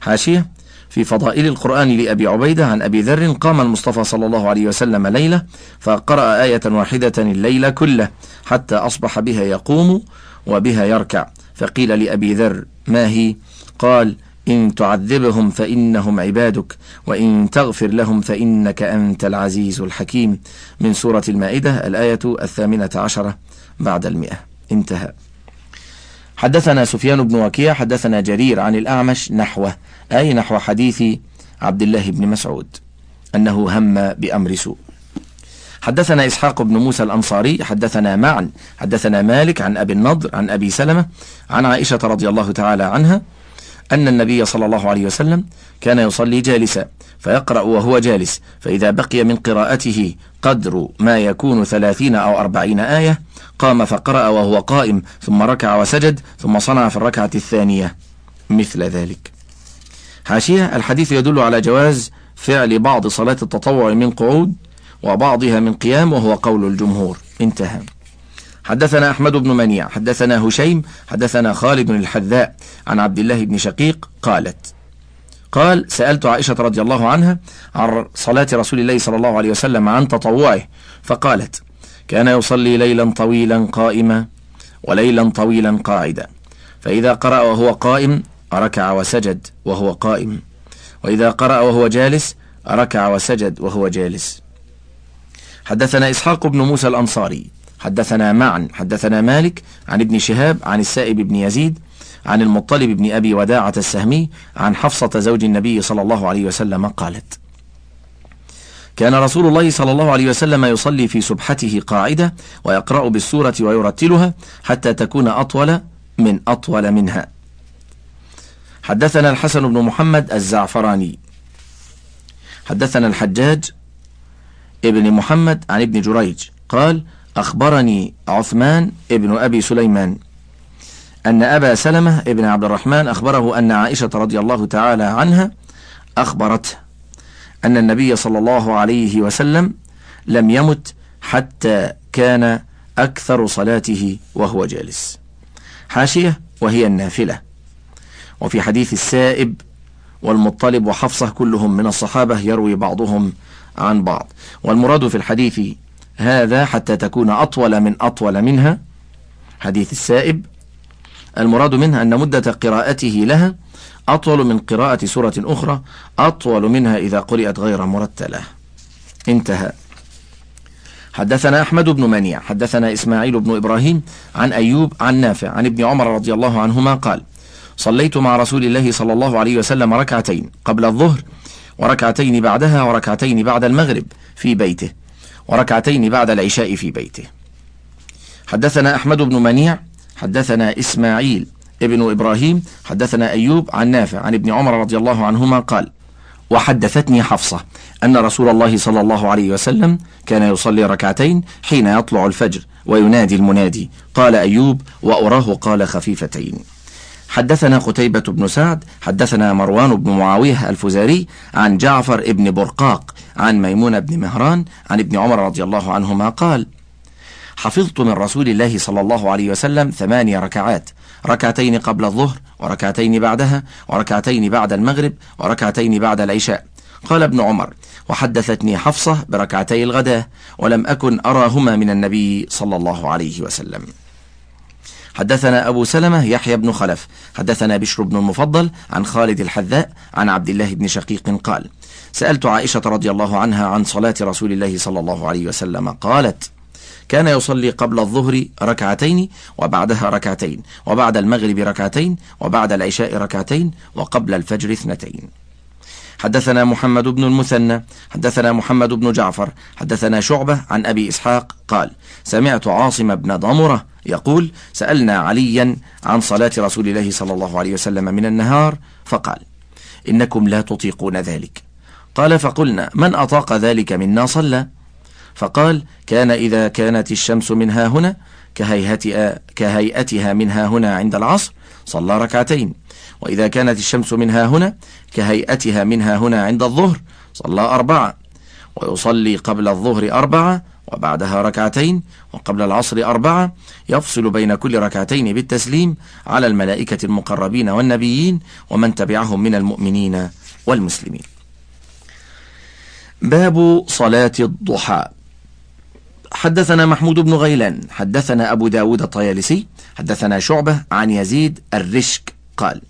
حاشية: في فضائل القرآن لأبي عبيدة عن أبي ذر قام المصطفى صلى الله عليه وسلم ليلة فقرأ آية واحدة الليل كله حتى أصبح بها يقوم وبها يركع، فقيل لأبي ذر ما هي؟ قال إن تعذبهم فإنهم عبادك وإن تغفر لهم فإنك أنت العزيز الحكيم، من سورة المائدة الآية الثامنة عشرة بعد المئة. انتهى. حدثنا سفيان بن وكيع حدثنا جرير عن الأعمش نحوه، أي نحو حديث عبد الله بن مسعود أنه هم بأمر سوء. حدثنا إسحاق بن موسى الأنصاري حدثنا معا حدثنا مالك عن أبي النضر عن أبي سلمة عن عائشة رضي الله تعالى عنها أن النبي صلى الله عليه وسلم كان يصلي جالسا فيقرأ وهو جالس، فإذا بقي من قراءته قدر ما يكون ثلاثين أو أربعين آية قام فقرأ وهو قائم ثم ركع وسجد ثم صنع في الركعة الثانية مثل ذلك. حاشية: الحديث يدل على جواز فعل بعض صلاة التطوع من قعود وبعضها من قيام وهو قول الجمهور. انتهى. حدثنا أحمد بن منيع حدثنا هشيم حدثنا خالد الحذاء عن عبد الله بن شقيق قالت قال سألت عائشة رضي الله عنها عن صلاة رسول الله صلى الله عليه وسلم عن تطوعه فقالت كان يصلي ليلا طويلا قائما وليلا طويلا قاعدا، فإذا قرأ وهو قائم ركع وسجد وهو قائم، وإذا قرأ وهو جالس ركع وسجد وهو جالس. حدثنا إسحاق بن موسى الأنصاري حدثنا معا حدثنا مالك عن ابن شهاب عن السائب بن يزيد عن المطلب بن أبي وداعة السهمي عن حفصة زوج النبي صلى الله عليه وسلم قالت كان رسول الله صلى الله عليه وسلم يصلي في سبحته قاعدة ويقرأ بالسورة ويرتلها حتى تكون أطول من أطول منها. حدثنا الحسن بن محمد الزعفراني حدثنا الحجاج ابن محمد عن ابن جريج قال أخبرني عثمان ابن أبي سليمان أن أبا سلمة ابن عبد الرحمن أخبره أن عائشة رضي الله تعالى عنها أخبرته أن النبي صلى الله عليه وسلم لم يمت حتى كان أكثر صلاته وهو جالس. حاشية: وهي النافلة. وفي حديث السائب والمطلب وحفصة كلهم من الصحابة يروي بعضهم عن بعض، والمراد في الحديث هذا حتى تكون أطول من أطول منها. حديث السائب المراد منها أن مدة قراءته لها أطول من قراءة سورة أخرى أطول منها إذا قرأت غير مرتلة. انتهى. حدثنا أحمد بن منيع حدثنا إسماعيل بن إبراهيم عن أيوب عن نافع عن ابن عمر رضي الله عنهما قال صليت مع رسول الله صلى الله عليه وسلم ركعتين قبل الظهر وركعتين بعدها وركعتين بعد المغرب في بيته وركعتين بعد العشاء في بيته. حدثنا أحمد بن منيع حدثنا إسماعيل ابن إبراهيم حدثنا أيوب عن نافع عن ابن عمر رضي الله عنهما قال وحدثتني حفصة أن رسول الله صلى الله عليه وسلم كان يصلي ركعتين حين يطلع الفجر وينادي المنادي. قال أيوب وأراه قال خفيفتين. حدثنا قتيبة بن سعد حدثنا مروان بن معاوية الفزاري عن جعفر ابن برقاق عن ميمون بن مهران عن ابن عمر رضي الله عنهما قال حفظت من رسول الله صلى الله عليه وسلم ثماني ركعات، ركعتين قبل الظهر وركعتين بعدها وركعتين بعد المغرب وركعتين بعد العشاء. قال ابن عمر وحدثتني حفصة بركعتي الغداء ولم أكن أراهما من النبي صلى الله عليه وسلم. حدثنا أبو سلمة يحيى بن خلف حدثنا بشر بن المفضل عن خالد الحذاء عن عبد الله بن شقيق قال سألت عائشة رضي الله عنها عن صلاة رسول الله صلى الله عليه وسلم قالت كان يصلي قبل الظهر ركعتين وبعدها ركعتين وبعد المغرب ركعتين وبعد العشاء ركعتين وقبل الفجر اثنتين. حدثنا محمد بن المثنى حدثنا محمد بن جعفر حدثنا شعبة عن أبي إسحاق قال سمعت عاصم بن ضمرة يقول سألنا عليا عن صلاة رسول الله صلى الله عليه وسلم من النهار فقال إنكم لا تطيقون ذلك. قال فقلنا من أطاق ذلك منا صلى؟ فقال كان إذا كانت الشمس منها هنا كهيئتها, كهيئتها منها هنا عند العصر صلى ركعتين، وإذا كانت الشمس منها هنا كهيئتها منها هنا عند الظهر صلى أربعة، ويصلي قبل الظهر أربعة وبعدها ركعتين، وقبل العصر أربعة، يفصل بين كل ركعتين بالتسليم على الملائكة المقربين والنبيين ومن تبعهم من المؤمنين والمسلمين. باب صلاة الضحى. حدثنا محمود بن غيلان، حدثنا أبو داود الطيالسي، حدثنا شعبة عن يزيد الرشك قال: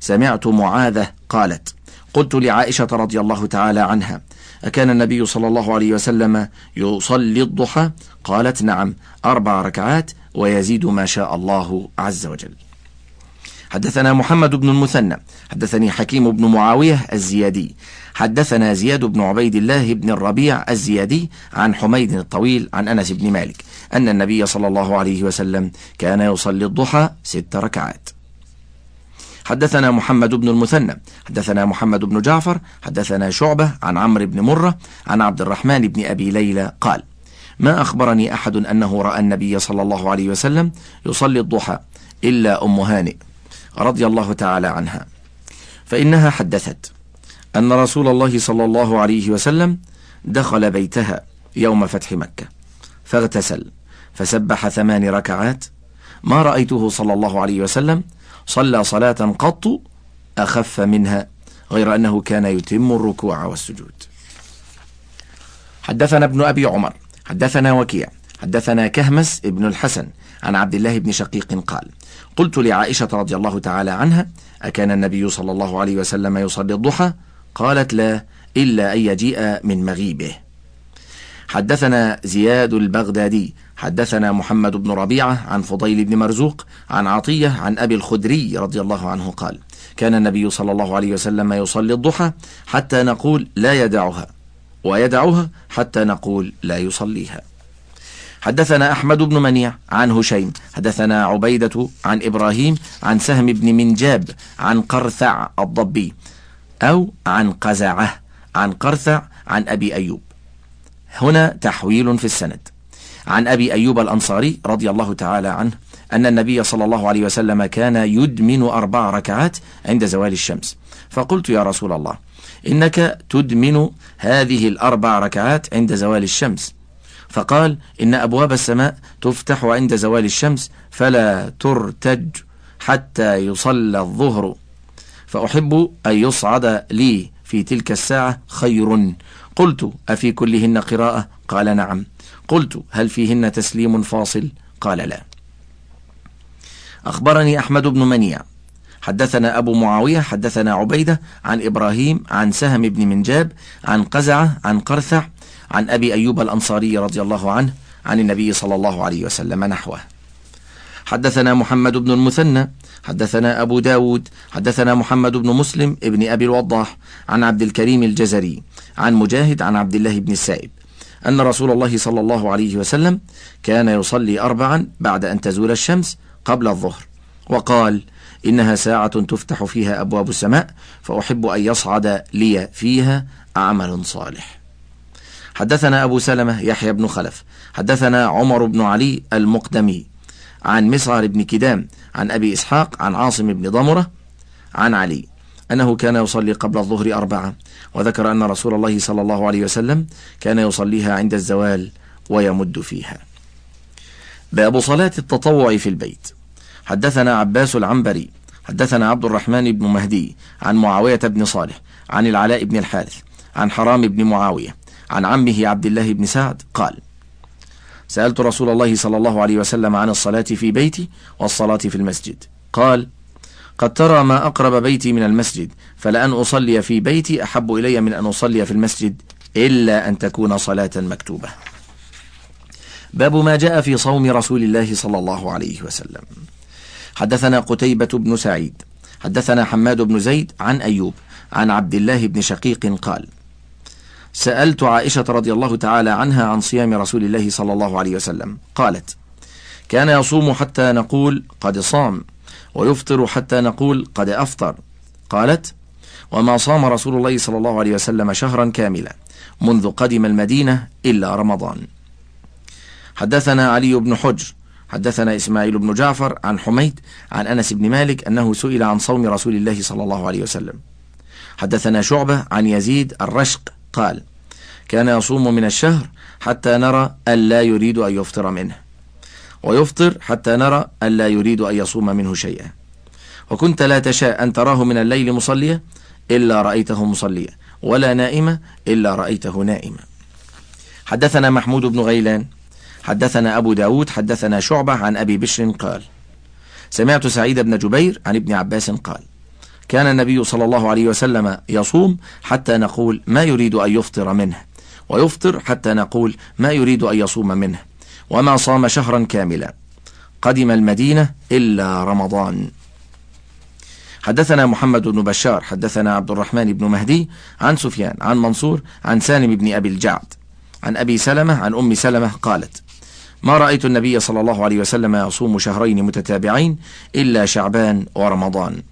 سمعت معاذة قالت: قلت لعائشة رضي الله تعالى عنها: أكان النبي صلى الله عليه وسلم يصلي الضحى؟ قالت: نعم، أربع ركعات ويزيد ما شاء الله عز وجل. حدثنا محمد بن المثنى، حدثني حكيم بن معاوية الزيادي، حدثنا زياد بن عبيد الله بن الربيع الزيادي عن حميد الطويل عن أنس بن مالك أن النبي صلى الله عليه وسلم كان يصلي الضحى ست ركعات. حدثنا محمد بن المثنى، حدثنا محمد بن جعفر، حدثنا شعبة عن عمرو بن مرة عن عبد الرحمن بن أبي ليلى قال: ما أخبرني أحد أنه رأى النبي صلى الله عليه وسلم يصلي الضحى إلا أم هانئ رضي الله تعالى عنها، فإنها حدثت أن رسول الله صلى الله عليه وسلم دخل بيتها يوم فتح مكة فاغتسل فسبح ثمان ركعات، ما رأيته صلى الله عليه وسلم صلى صلاة قط أخف منها، غير أنه كان يتم الركوع والسجود. حدثنا ابن أبي عمر، حدثنا وكيع، حدثنا كهمس ابن الحسن عن عبد الله بن شقيق قال: قلت لعائشة رضي الله تعالى عنها: أكان النبي صلى الله عليه وسلم يصلي الضحى؟ قالت: لا، إلا أن يجيء من مغيبه. حدثنا زياد البغدادي، حدثنا محمد بن ربيعة عن فضيل بن مرزوق عن عطية عن أبي الخدري رضي الله عنه قال: كان النبي صلى الله عليه وسلم يصلي الضحى حتى نقول لا يدعها، ويدعها حتى نقول لا يصليها. حدثنا أحمد بن منيع عن هشيم، حدثنا عبيدة عن إبراهيم عن سهم بن منجاب عن قرثع الضبي أو عن قزعه عن قرثع عن أبي أيوب، هنا تحويل في السند، عن أبي أيوب الأنصاري رضي الله تعالى عنه أن النبي صلى الله عليه وسلم كان يدمن أربع ركعات عند زوال الشمس، فقلت: يا رسول الله، إنك تدمن هذه الأربع ركعات عند زوال الشمس؟ فقال: إن أبواب السماء تفتح عند زوال الشمس فلا ترتج حتى يصلى الظهر، فأحب أن يصعد لي في تلك الساعة خير. قلت: أفي كلهن قراءة؟ قال: نعم. قلت: هل فيهن تسليم فاصل؟ قال: لا. أخبرني أحمد بن منيع، حدثنا أبو معاوية، حدثنا عبيدة عن إبراهيم عن سهم بن منجاب عن قزعة عن قرثع عن أبي أيوب الأنصاري رضي الله عنه عن النبي صلى الله عليه وسلم نحوه. حدثنا محمد بن المثنى، حدثنا أبو داود، حدثنا محمد بن مسلم ابن أبي الوضاح عن عبد الكريم الجزري عن مجاهد عن عبد الله بن السائب أن رسول الله صلى الله عليه وسلم كان يصلي أربعا بعد أن تزول الشمس قبل الظهر، وقال: إنها ساعة تفتح فيها أبواب السماء فأحب أن يصعد لي فيها عمل صالح. حدثنا أبو سلمة يحيى بن خلف، حدثنا عمر بن علي المقدمي عن مسعر بن كدام عن أبي إسحاق عن عاصم بن ضمرة عن علي أنه كان يصلي قبل الظهر أربعة، وذكر أن رسول الله صلى الله عليه وسلم كان يصليها عند الزوال ويمد فيها. باب صلاة التطوع في البيت. حدثنا عباس العنبري، حدثنا عبد الرحمن بن مهدي عن معاوية بن صالح عن العلاء بن الحارث عن حرام بن معاوية عن عمه عبد الله بن سعد قال: سألت رسول الله صلى الله عليه وسلم عن الصلاة في بيتي والصلاة في المسجد، قال: قد ترى ما أقرب بيتي من المسجد، فلأن أصلي في بيتي أحب إلي من أن أصلي في المسجد، إلا أن تكون صلاة مكتوبة. باب ما جاء في صوم رسول الله صلى الله عليه وسلم. حدثنا قتيبة بن سعيد، حدثنا حماد بن زيد عن أيوب عن عبد الله بن شقيق قال: سألت عائشة رضي الله تعالى عنها عن صيام رسول الله صلى الله عليه وسلم، قالت: كان يصوم حتى نقول قد صام، ويفطر حتى نقول قد أفطر. قالت: وما صام رسول الله صلى الله عليه وسلم شهرا كاملا منذ قدم المدينة إلا رمضان. حدثنا علي بن حجر، حدثنا إسماعيل بن جعفر عن حميد عن أنس بن مالك أنه سئل عن صوم رسول الله صلى الله عليه وسلم. حدثنا شعبة عن يزيد الرشق قال: كان يصوم من الشهر حتى نرى ألا يريد أن يفطر منه، ويفطر حتى نرى ألا يريد أن يصوم منه شيئا، وكنت لا تشاء أن تراه من الليل مصليا إلا رأيته مصليا، ولا نائما إلا رأيته نائما. حدثنا محمود بن غيلان حدثنا أبو داود حدثنا شعبة عن أبي بشر قال: سمعت سعيد بن جبير عن ابن عباس قال: كان النبي صلى الله عليه وسلم يصوم حتى نقول ما يريد أن يفطر منه، ويفطر حتى نقول ما يريد أن يصوم منه، وما صام شهرا كاملا، قدم المدينة إلا رمضان. حدثنا محمد بن بشار حدثنا عبد الرحمن بن مهدي عن سفيان عن منصور عن سالم بن أبي الجعد عن أبي سلمة عن أم سلمة قالت: ما رأيت النبي صلى الله عليه وسلم يصوم شهرين متتابعين إلا شعبان ورمضان.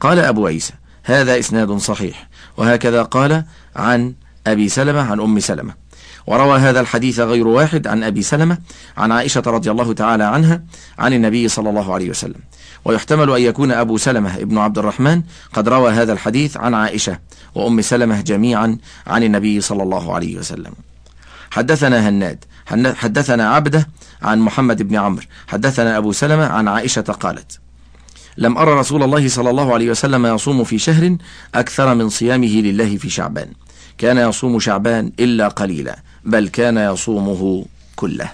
قال أبو عيسى: هذا إسناد صحيح، وهكذا قال عن أبي سلمة عن أم سلمة. وروى هذا الحديث غير واحد عن أبي سلمة عن عائشة رضي الله تعالى عنها عن النبي صلى الله عليه وسلم، ويحتمل أن يكون أبو سلمة ابن عبد الرحمن قد روى هذا الحديث عن عائشة وأم سلمة جميعا عن النبي صلى الله عليه وسلم. حدثنا هناد حدثنا عبده عن محمد بن عمرو حدثنا أبو سلمة عن عائشة قالت: لم أرى رسول الله صلى الله عليه وسلم يصوم في شهر أكثر من صيامه لله في شعبان، كان يصوم شعبان إلا قليلا، بل كان يصومه كله.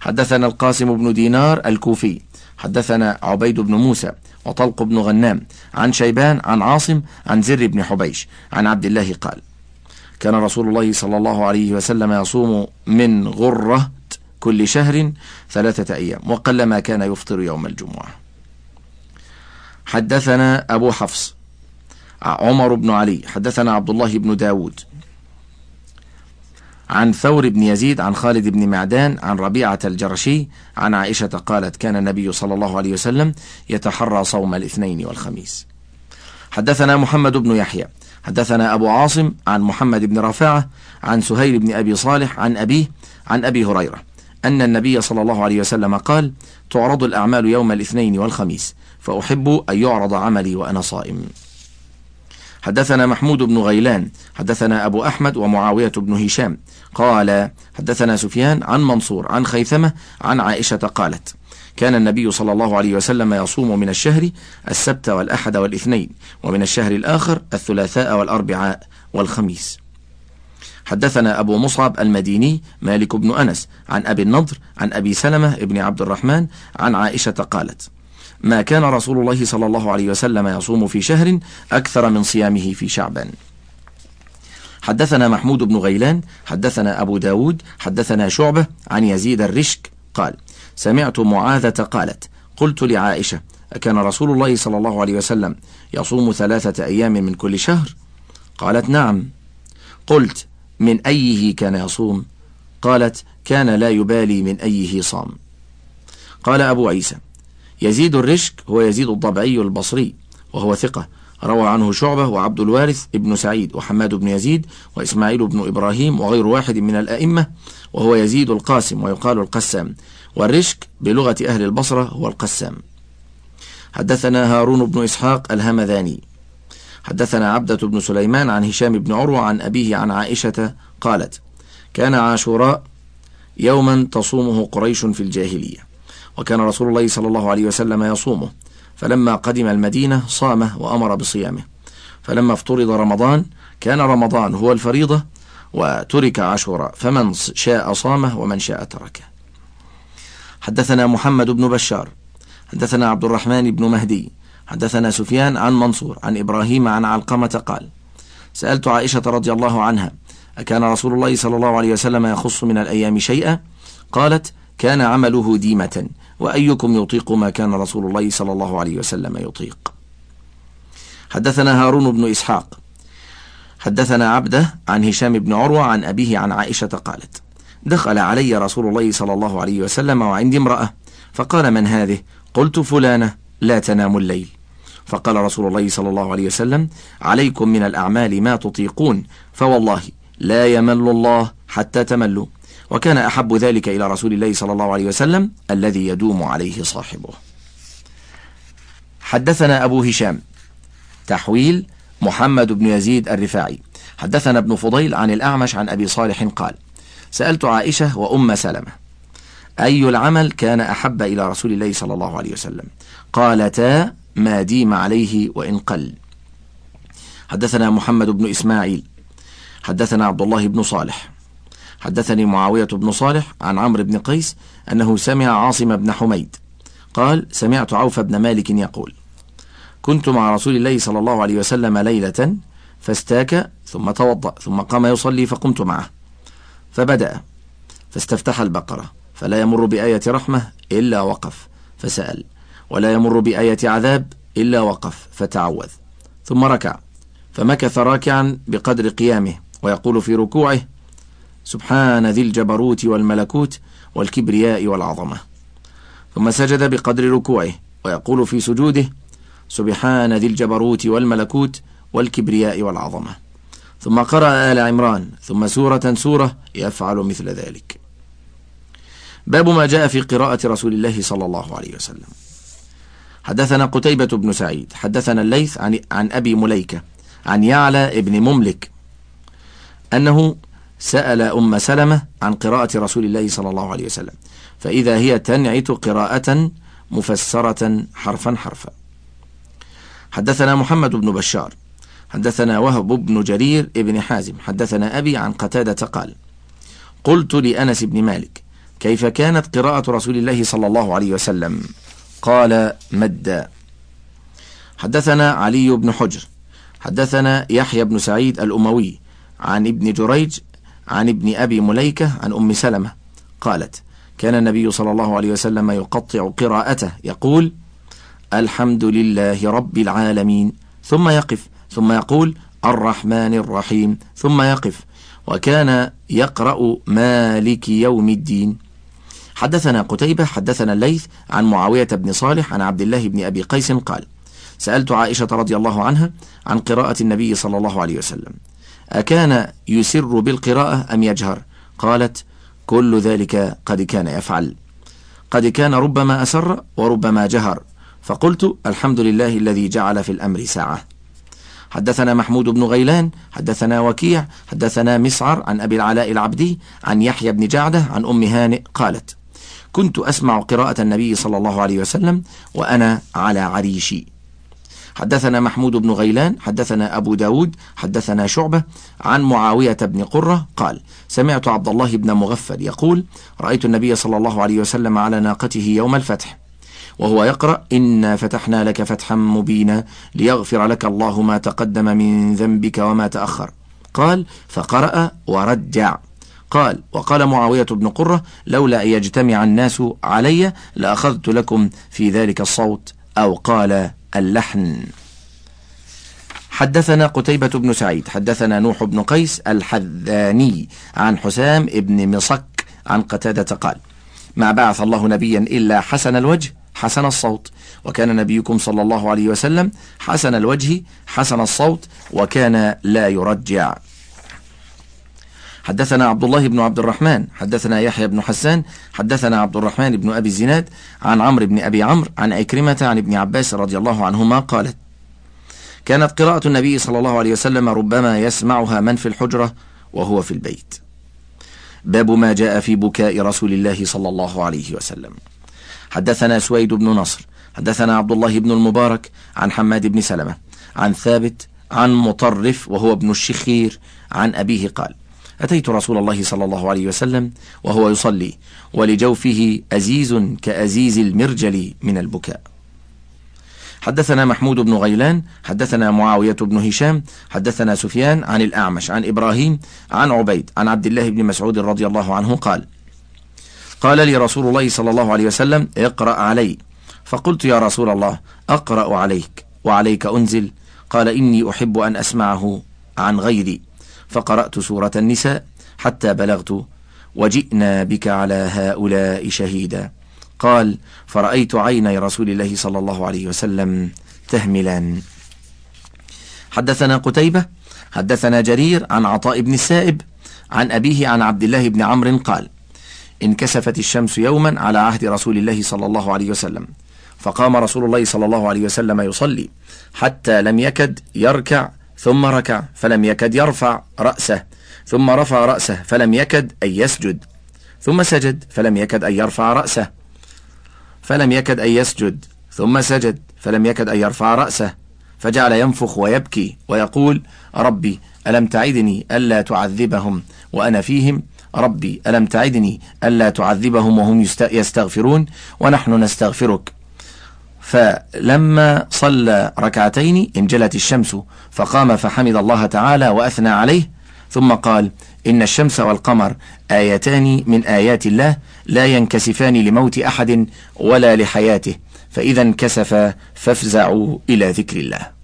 حدثنا القاسم بن دينار الكوفي حدثنا عبيد بن موسى وطلق بن غنام عن شيبان عن عاصم عن زر بن حبيش عن عبد الله قال: كان رسول الله صلى الله عليه وسلم يصوم من غرة كل شهر ثلاثة أيام، وقلما كان يفطر يوم الجمعة. حدثنا أبو حفص عمر بن علي حدثنا عبد الله بن داود عن ثور بن يزيد عن خالد بن معدان عن ربيعة الجرشي عن عائشة قالت: كان النبي صلى الله عليه وسلم يتحرى صوم الاثنين والخميس. حدثنا محمد بن يحيى حدثنا أبو عاصم عن محمد بن رفاعة عن سهيل بن أبي صالح عن أبيه عن أبي هريرة أن النبي صلى الله عليه وسلم قال: تعرض الأعمال يوم الاثنين والخميس، فأحب أن يعرض عملي وأنا صائم. حدثنا محمود بن غيلان حدثنا أبو أحمد ومعاوية بن هشام قال: حدثنا سفيان عن منصور عن خيثمة عن عائشة قالت: كان النبي صلى الله عليه وسلم يصوم من الشهر السبت والأحد والاثنين، ومن الشهر الآخر الثلاثاء والأربعاء والخميس. حدثنا أبو مصعب المديني مالك بن أنس عن أبي النضر عن أبي سلمة ابن عبد الرحمن عن عائشة قالت: ما كان رسول الله صلى الله عليه وسلم يصوم في شهر أكثر من صيامه في شعبان. حدثنا محمود بن غيلان حدثنا أبو داود حدثنا شعبة عن يزيد الرشك قال: سمعت معاذة قالت: قلت لعائشة: أكان رسول الله صلى الله عليه وسلم يصوم ثلاثة أيام من كل شهر؟ قالت: نعم. قلت: من أيه كان يصوم؟ قالت: كان لا يبالي من أيه صام. قال أبو عيسى: يزيد الرشك هو يزيد الضبعي البصري، وهو ثقة، روى عنه شعبة وعبد الوارث ابن سعيد وحماد بن يزيد وإسماعيل بن إبراهيم وغير واحد من الأئمة، وهو يزيد القاسم ويقال القسام، والرشك بلغة أهل البصرة هو القسام. حدثنا هارون بن إسحاق الهمذاني حدثنا عبدة بن سليمان عن هشام بن عروة عن أبيه عن عائشة قالت: كان عاشوراء يوما تصومه قريش في الجاهلية، وكان رسول الله صلى الله عليه وسلم يصومه، فلما قدم المدينة صامه وأمر بصيامه، فلما افترض رمضان كان رمضان هو الفريضة وترك عاشوراء، فمن شاء صامه ومن شاء تركه. حدثنا محمد بن بشار حدثنا عبد الرحمن بن مهدي حدثنا سفيان عن منصور عن إبراهيم عن علقمة قال: سألت عائشة رضي الله عنها: أكان رسول الله صلى الله عليه وسلم يخص من الأيام شيئا؟ قالت: كان عمله ديمة، وأيكم يطيق ما كان رسول الله صلى الله عليه وسلم يطيق. حدثنا هارون بن إسحاق حدثنا عبده عن هشام بن عروة عن أبيه عن عائشة قالت: دخل علي رسول الله صلى الله عليه وسلم وعندي امرأة، فقال: من هذه؟ قلت: فلانة لا تنام الليل. فقال رسول الله صلى الله عليه وسلم: عليكم من الأعمال ما تطيقون، فوالله لا يمل الله حتى تملوا. وكان أحب ذلك إلى رسول الله صلى الله عليه وسلم الذي يدوم عليه صاحبه. حدثنا أبو هشام تحويل محمد بن يزيد الرفاعي حدثنا ابن فضيل عن الأعمش عن أبي صالح قال: سألت عائشة وأم سلمة أي العمل كان أحب إلى رسول الله صلى الله عليه وسلم، قالتا: ما ديم عليه وإن قل. حدثنا محمد بن إسماعيل حدثنا عبد الله بن صالح حدثني معاوية بن صالح عن عمرو بن قيس أنه سمع عاصم بن حميد قال: سمعت عوف بن مالك يقول: كنت مع رسول الله صلى الله عليه وسلم ليلة فاستاك ثم توضأ ثم قام يصلي فقمت معه، فبدأ فاستفتح البقرة فلا يمر بآية رحمة إلا وقف فسأل، ولا يمر بآية عذاب إلا وقف فتعوذ، ثم ركع فمكث راكعا بقدر قيامه ويقول في ركوعه: سبحان ذي الجبروت والملكوت والكبرياء والعظمة، ثم سجد بقدر ركوعه ويقول في سجوده: سبحان ذي الجبروت والملكوت والكبرياء والعظمة، ثم قرأ آل عمران ثم سورة سورة يفعل مثل ذلك. باب ما جاء في قراءة رسول الله صلى الله عليه وسلم. حدثنا قتيبة بن سعيد حدثنا الليث عن, عن أبي مليكة عن يعلى ابن مملك أنه سأل أم سلمة عن قراءة رسول الله صلى الله عليه وسلم فإذا هي تنعت قراءة مفسرة حرفا حرفا. حدثنا محمد بن بشار حدثنا وهب بن جرير ابن حازم حدثنا أبي عن قتادة قال: قلت لأنس بن مالك: كيف كانت قراءة رسول الله صلى الله عليه وسلم؟ قال: مدا. حدثنا علي بن حجر حدثنا يحيى بن سعيد الأموي عن ابن جريج عن ابن أبي مليكة عن أم سلمة قالت: كان النبي صلى الله عليه وسلم يقطع قراءته يقول: الحمد لله رب العالمين، ثم يقف، ثم يقول: الرحمن الرحيم، ثم يقف، وكان يقرأ مالك يوم الدين. حدثنا قتيبة حدثنا الليث عن معاوية بن صالح عن عبد الله بن أبي قيس قال: سألت عائشة رضي الله عنها عن قراءة النبي صلى الله عليه وسلم، أكان يسر بالقراءة أم يجهر؟ قالت: كل ذلك قد كان يفعل، قد كان ربما أسر وربما جهر، فقلت: الحمد لله الذي جعل في الأمر ساعة. حدثنا محمود بن غيلان حدثنا وكيع حدثنا مسعر عن أبي العلاء العبدي عن يحيى بن جعدة عن أم هانئ قالت: كنت أسمع قراءة النبي صلى الله عليه وسلم وأنا على عريشي. حدثنا محمود بن غيلان حدثنا أبو داود حدثنا شعبة عن معاوية بن قرة قال: سمعت عبد الله بن مغفل يقول: رأيت النبي صلى الله عليه وسلم على ناقته يوم الفتح وهو يقرأ: إنا فتحنا لك فتحا مبينا ليغفر لك الله ما تقدم من ذنبك وما تأخر. قال: فقرأ ورجع. قال: وقال معاوية بن قرة: لولا أن يجتمع الناس علي لأخذت لكم في ذلك الصوت، أو قال اللحن. حدثنا قتيبة بن سعيد حدثنا نوح بن قيس الحذاني عن حسام بن مصك عن قتادة قال: ما بعث الله نبيا إلا حسن الوجه حسن الصوت، وكان نبيكم صلى الله عليه وسلم حسن الوجه حسن الصوت، وكان لا يرجع. حدثنا عبد الله بن عبد الرحمن حدثنا يحيى بن حسان حدثنا عبد الرحمن بن أبي الزناد عن عمرو بن أبي عمرو عن عكرمة عن ابن عباس رضي الله عنهما قالت: كانت قراءة النبي صلى الله عليه وسلم ربما يسمعها من في الحجرة وهو في البيت. باب ما جاء في بكاء رسول الله صلى الله عليه وسلم. حدثنا سويد بن نصر حدثنا عبد الله بن المبارك عن حماد بن سلمة عن ثابت عن مطرف وهو ابن الشخير عن أبيه قال: أتيت رسول الله صلى الله عليه وسلم وهو يصلي ولجوفه أزيز كأزيز المرجل من البكاء. حدثنا محمود بن غيلان حدثنا معاوية بن هشام حدثنا سفيان عن الأعمش عن إبراهيم عن عبيد عن عبد الله بن مسعود رضي الله عنه قال: قال لي رسول الله صلى الله عليه وسلم: اقرأ علي، فقلت: يا رسول الله، أقرأ عليك وعليك أنزل؟ قال: إني أحب أن أسمعه عن غيري، فقرأت سورة النساء حتى بلغت: وجئنا بك على هؤلاء شهيدا. قال: فرأيت عيني رسول الله صلى الله عليه وسلم تهملا. حدثنا قتيبة حدثنا جرير عن عطاء بن السائب عن أبيه عن عبد الله بن عمرو قال: انكسفت الشمس يوما على عهد رسول الله صلى الله عليه وسلم، فقام رسول الله صلى الله عليه وسلم يصلي حتى لم يكد يركع ثم ركع فلم يكد يرفع رأسه، ثم رفع رأسه فلم يكد أن يسجد، ثم سجد فلم يكد أن يرفع رأسه، فلم يكد أن يسجد، ثم سجد فلم يكد أن يرفع رأسه، فجعل ينفخ ويبكي ويقول: ربي ألم تعدني ألا تعذبهم وأنا فيهم، ربي ألم تعدني ألا تعذبهم وهم يستغفرون ونحن نستغفرك. فلما صلى ركعتين انجلت الشمس فقام فحمد الله تعالى وأثنى عليه، ثم قال: إن الشمس والقمر آيتان من آيات الله لا ينكسفان لموت أحد ولا لحياته، فإذا انكسف فافزعوا إلى ذكر الله.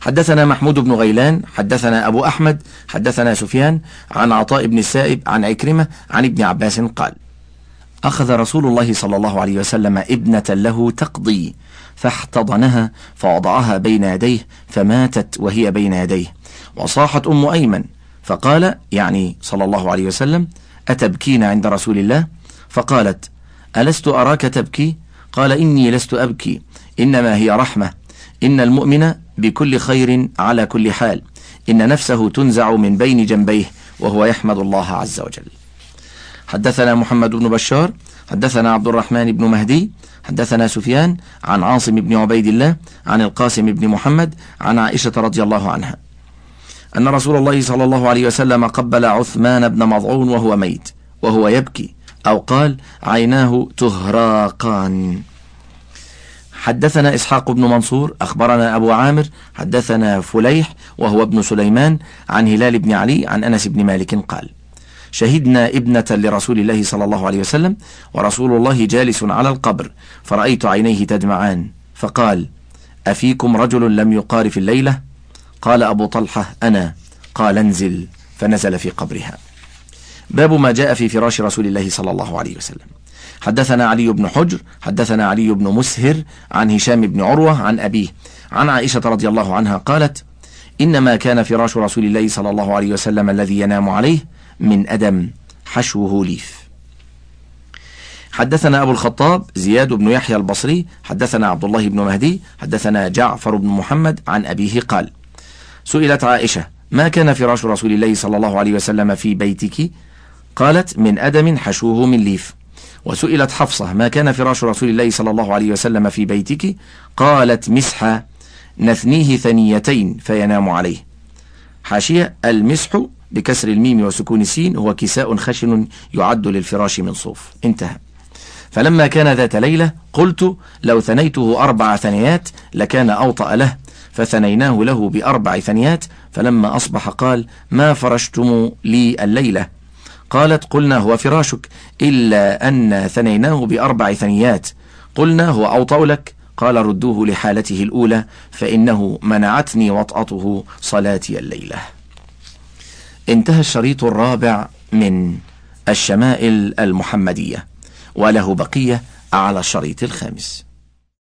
حدثنا محمود بن غيلان حدثنا أبو أحمد حدثنا سفيان عن عطاء بن السائب عن عكرمة عن ابن عباس قال: أخذ رسول الله صلى الله عليه وسلم ابنة له تقضي، فاحتضنها فوضعها بين يديه فماتت وهي بين يديه، وصاحت أم أيمن فقال، يعني صلى الله عليه وسلم: أتبكين عند رسول الله؟ فقالت: ألست أراك تبكي؟ قال: إني لست أبكي، إنما هي رحمة، إن المؤمن بكل خير على كل حال، إن نفسه تنزع من بين جنبيه وهو يحمد الله عز وجل. حدثنا محمد بن بشار حدثنا عبد الرحمن بن مهدي حدثنا سفيان عن عاصم بن عبيد الله عن القاسم بن محمد عن عائشة رضي الله عنها أن رسول الله صلى الله عليه وسلم قبل عثمان بن مضعون وهو ميت وهو يبكي، أو قال: عيناه تهراقان. حدثنا إسحاق بن منصور أخبرنا أبو عامر حدثنا فليح وهو ابن سليمان عن هلال بن علي عن أنس بن مالك قال: شهدنا ابنة لرسول الله صلى الله عليه وسلم ورسول الله جالس على القبر، فرأيت عينيه تدمعان، فقال: أفيكم رجل لم يقار في الليلة؟ قال أبو طلحة: أنا. قال: انزل، فنزل في قبرها. باب ما جاء في فراش رسول الله صلى الله عليه وسلم. حدثنا علي بن حجر حدثنا علي بن مسهر عن هشام بن عروة عن أبيه عن عائشة رضي الله عنها قالت: إنما كان فراش رسول الله صلى الله عليه وسلم الذي ينام عليه من أدم حشوه ليف. حدثنا أبو الخطاب زياد بن يحيى البصري حدثنا عبد الله بن مهدي حدثنا جعفر بن محمد عن أبيه قال: سئلت عائشة: ما كان فراش رسول الله صلى الله عليه وسلم في بيتك؟ قالت: من أدم حشوه من ليف. وسئلت حفصة: ما كان فراش رسول الله صلى الله عليه وسلم في بيتك؟ قالت: مسحة نثنيه ثنيتين فينام عليه. حاشية: المسح بكسر الميم وسكون السين هو كساء خشن يعد للفراش من صوف. انتهى. فلما كان ذات ليلة قلت: لو ثنيته أربع ثنيات لكان أوطأ له، فثنيناه له بأربع ثنيات، فلما أصبح قال: ما فرشتم لي الليلة؟ قالت: قلنا هو فراشك إلا أن ثنيناه بأربع ثنيات، قلنا هو أوطأ لك. قال: ردوه لحالته الأولى، فإنه منعتني وطأته صلاتي الليلة. انتهى الشريط الرابع من الشمائل المحمدية، وله بقية على الشريط الخامس.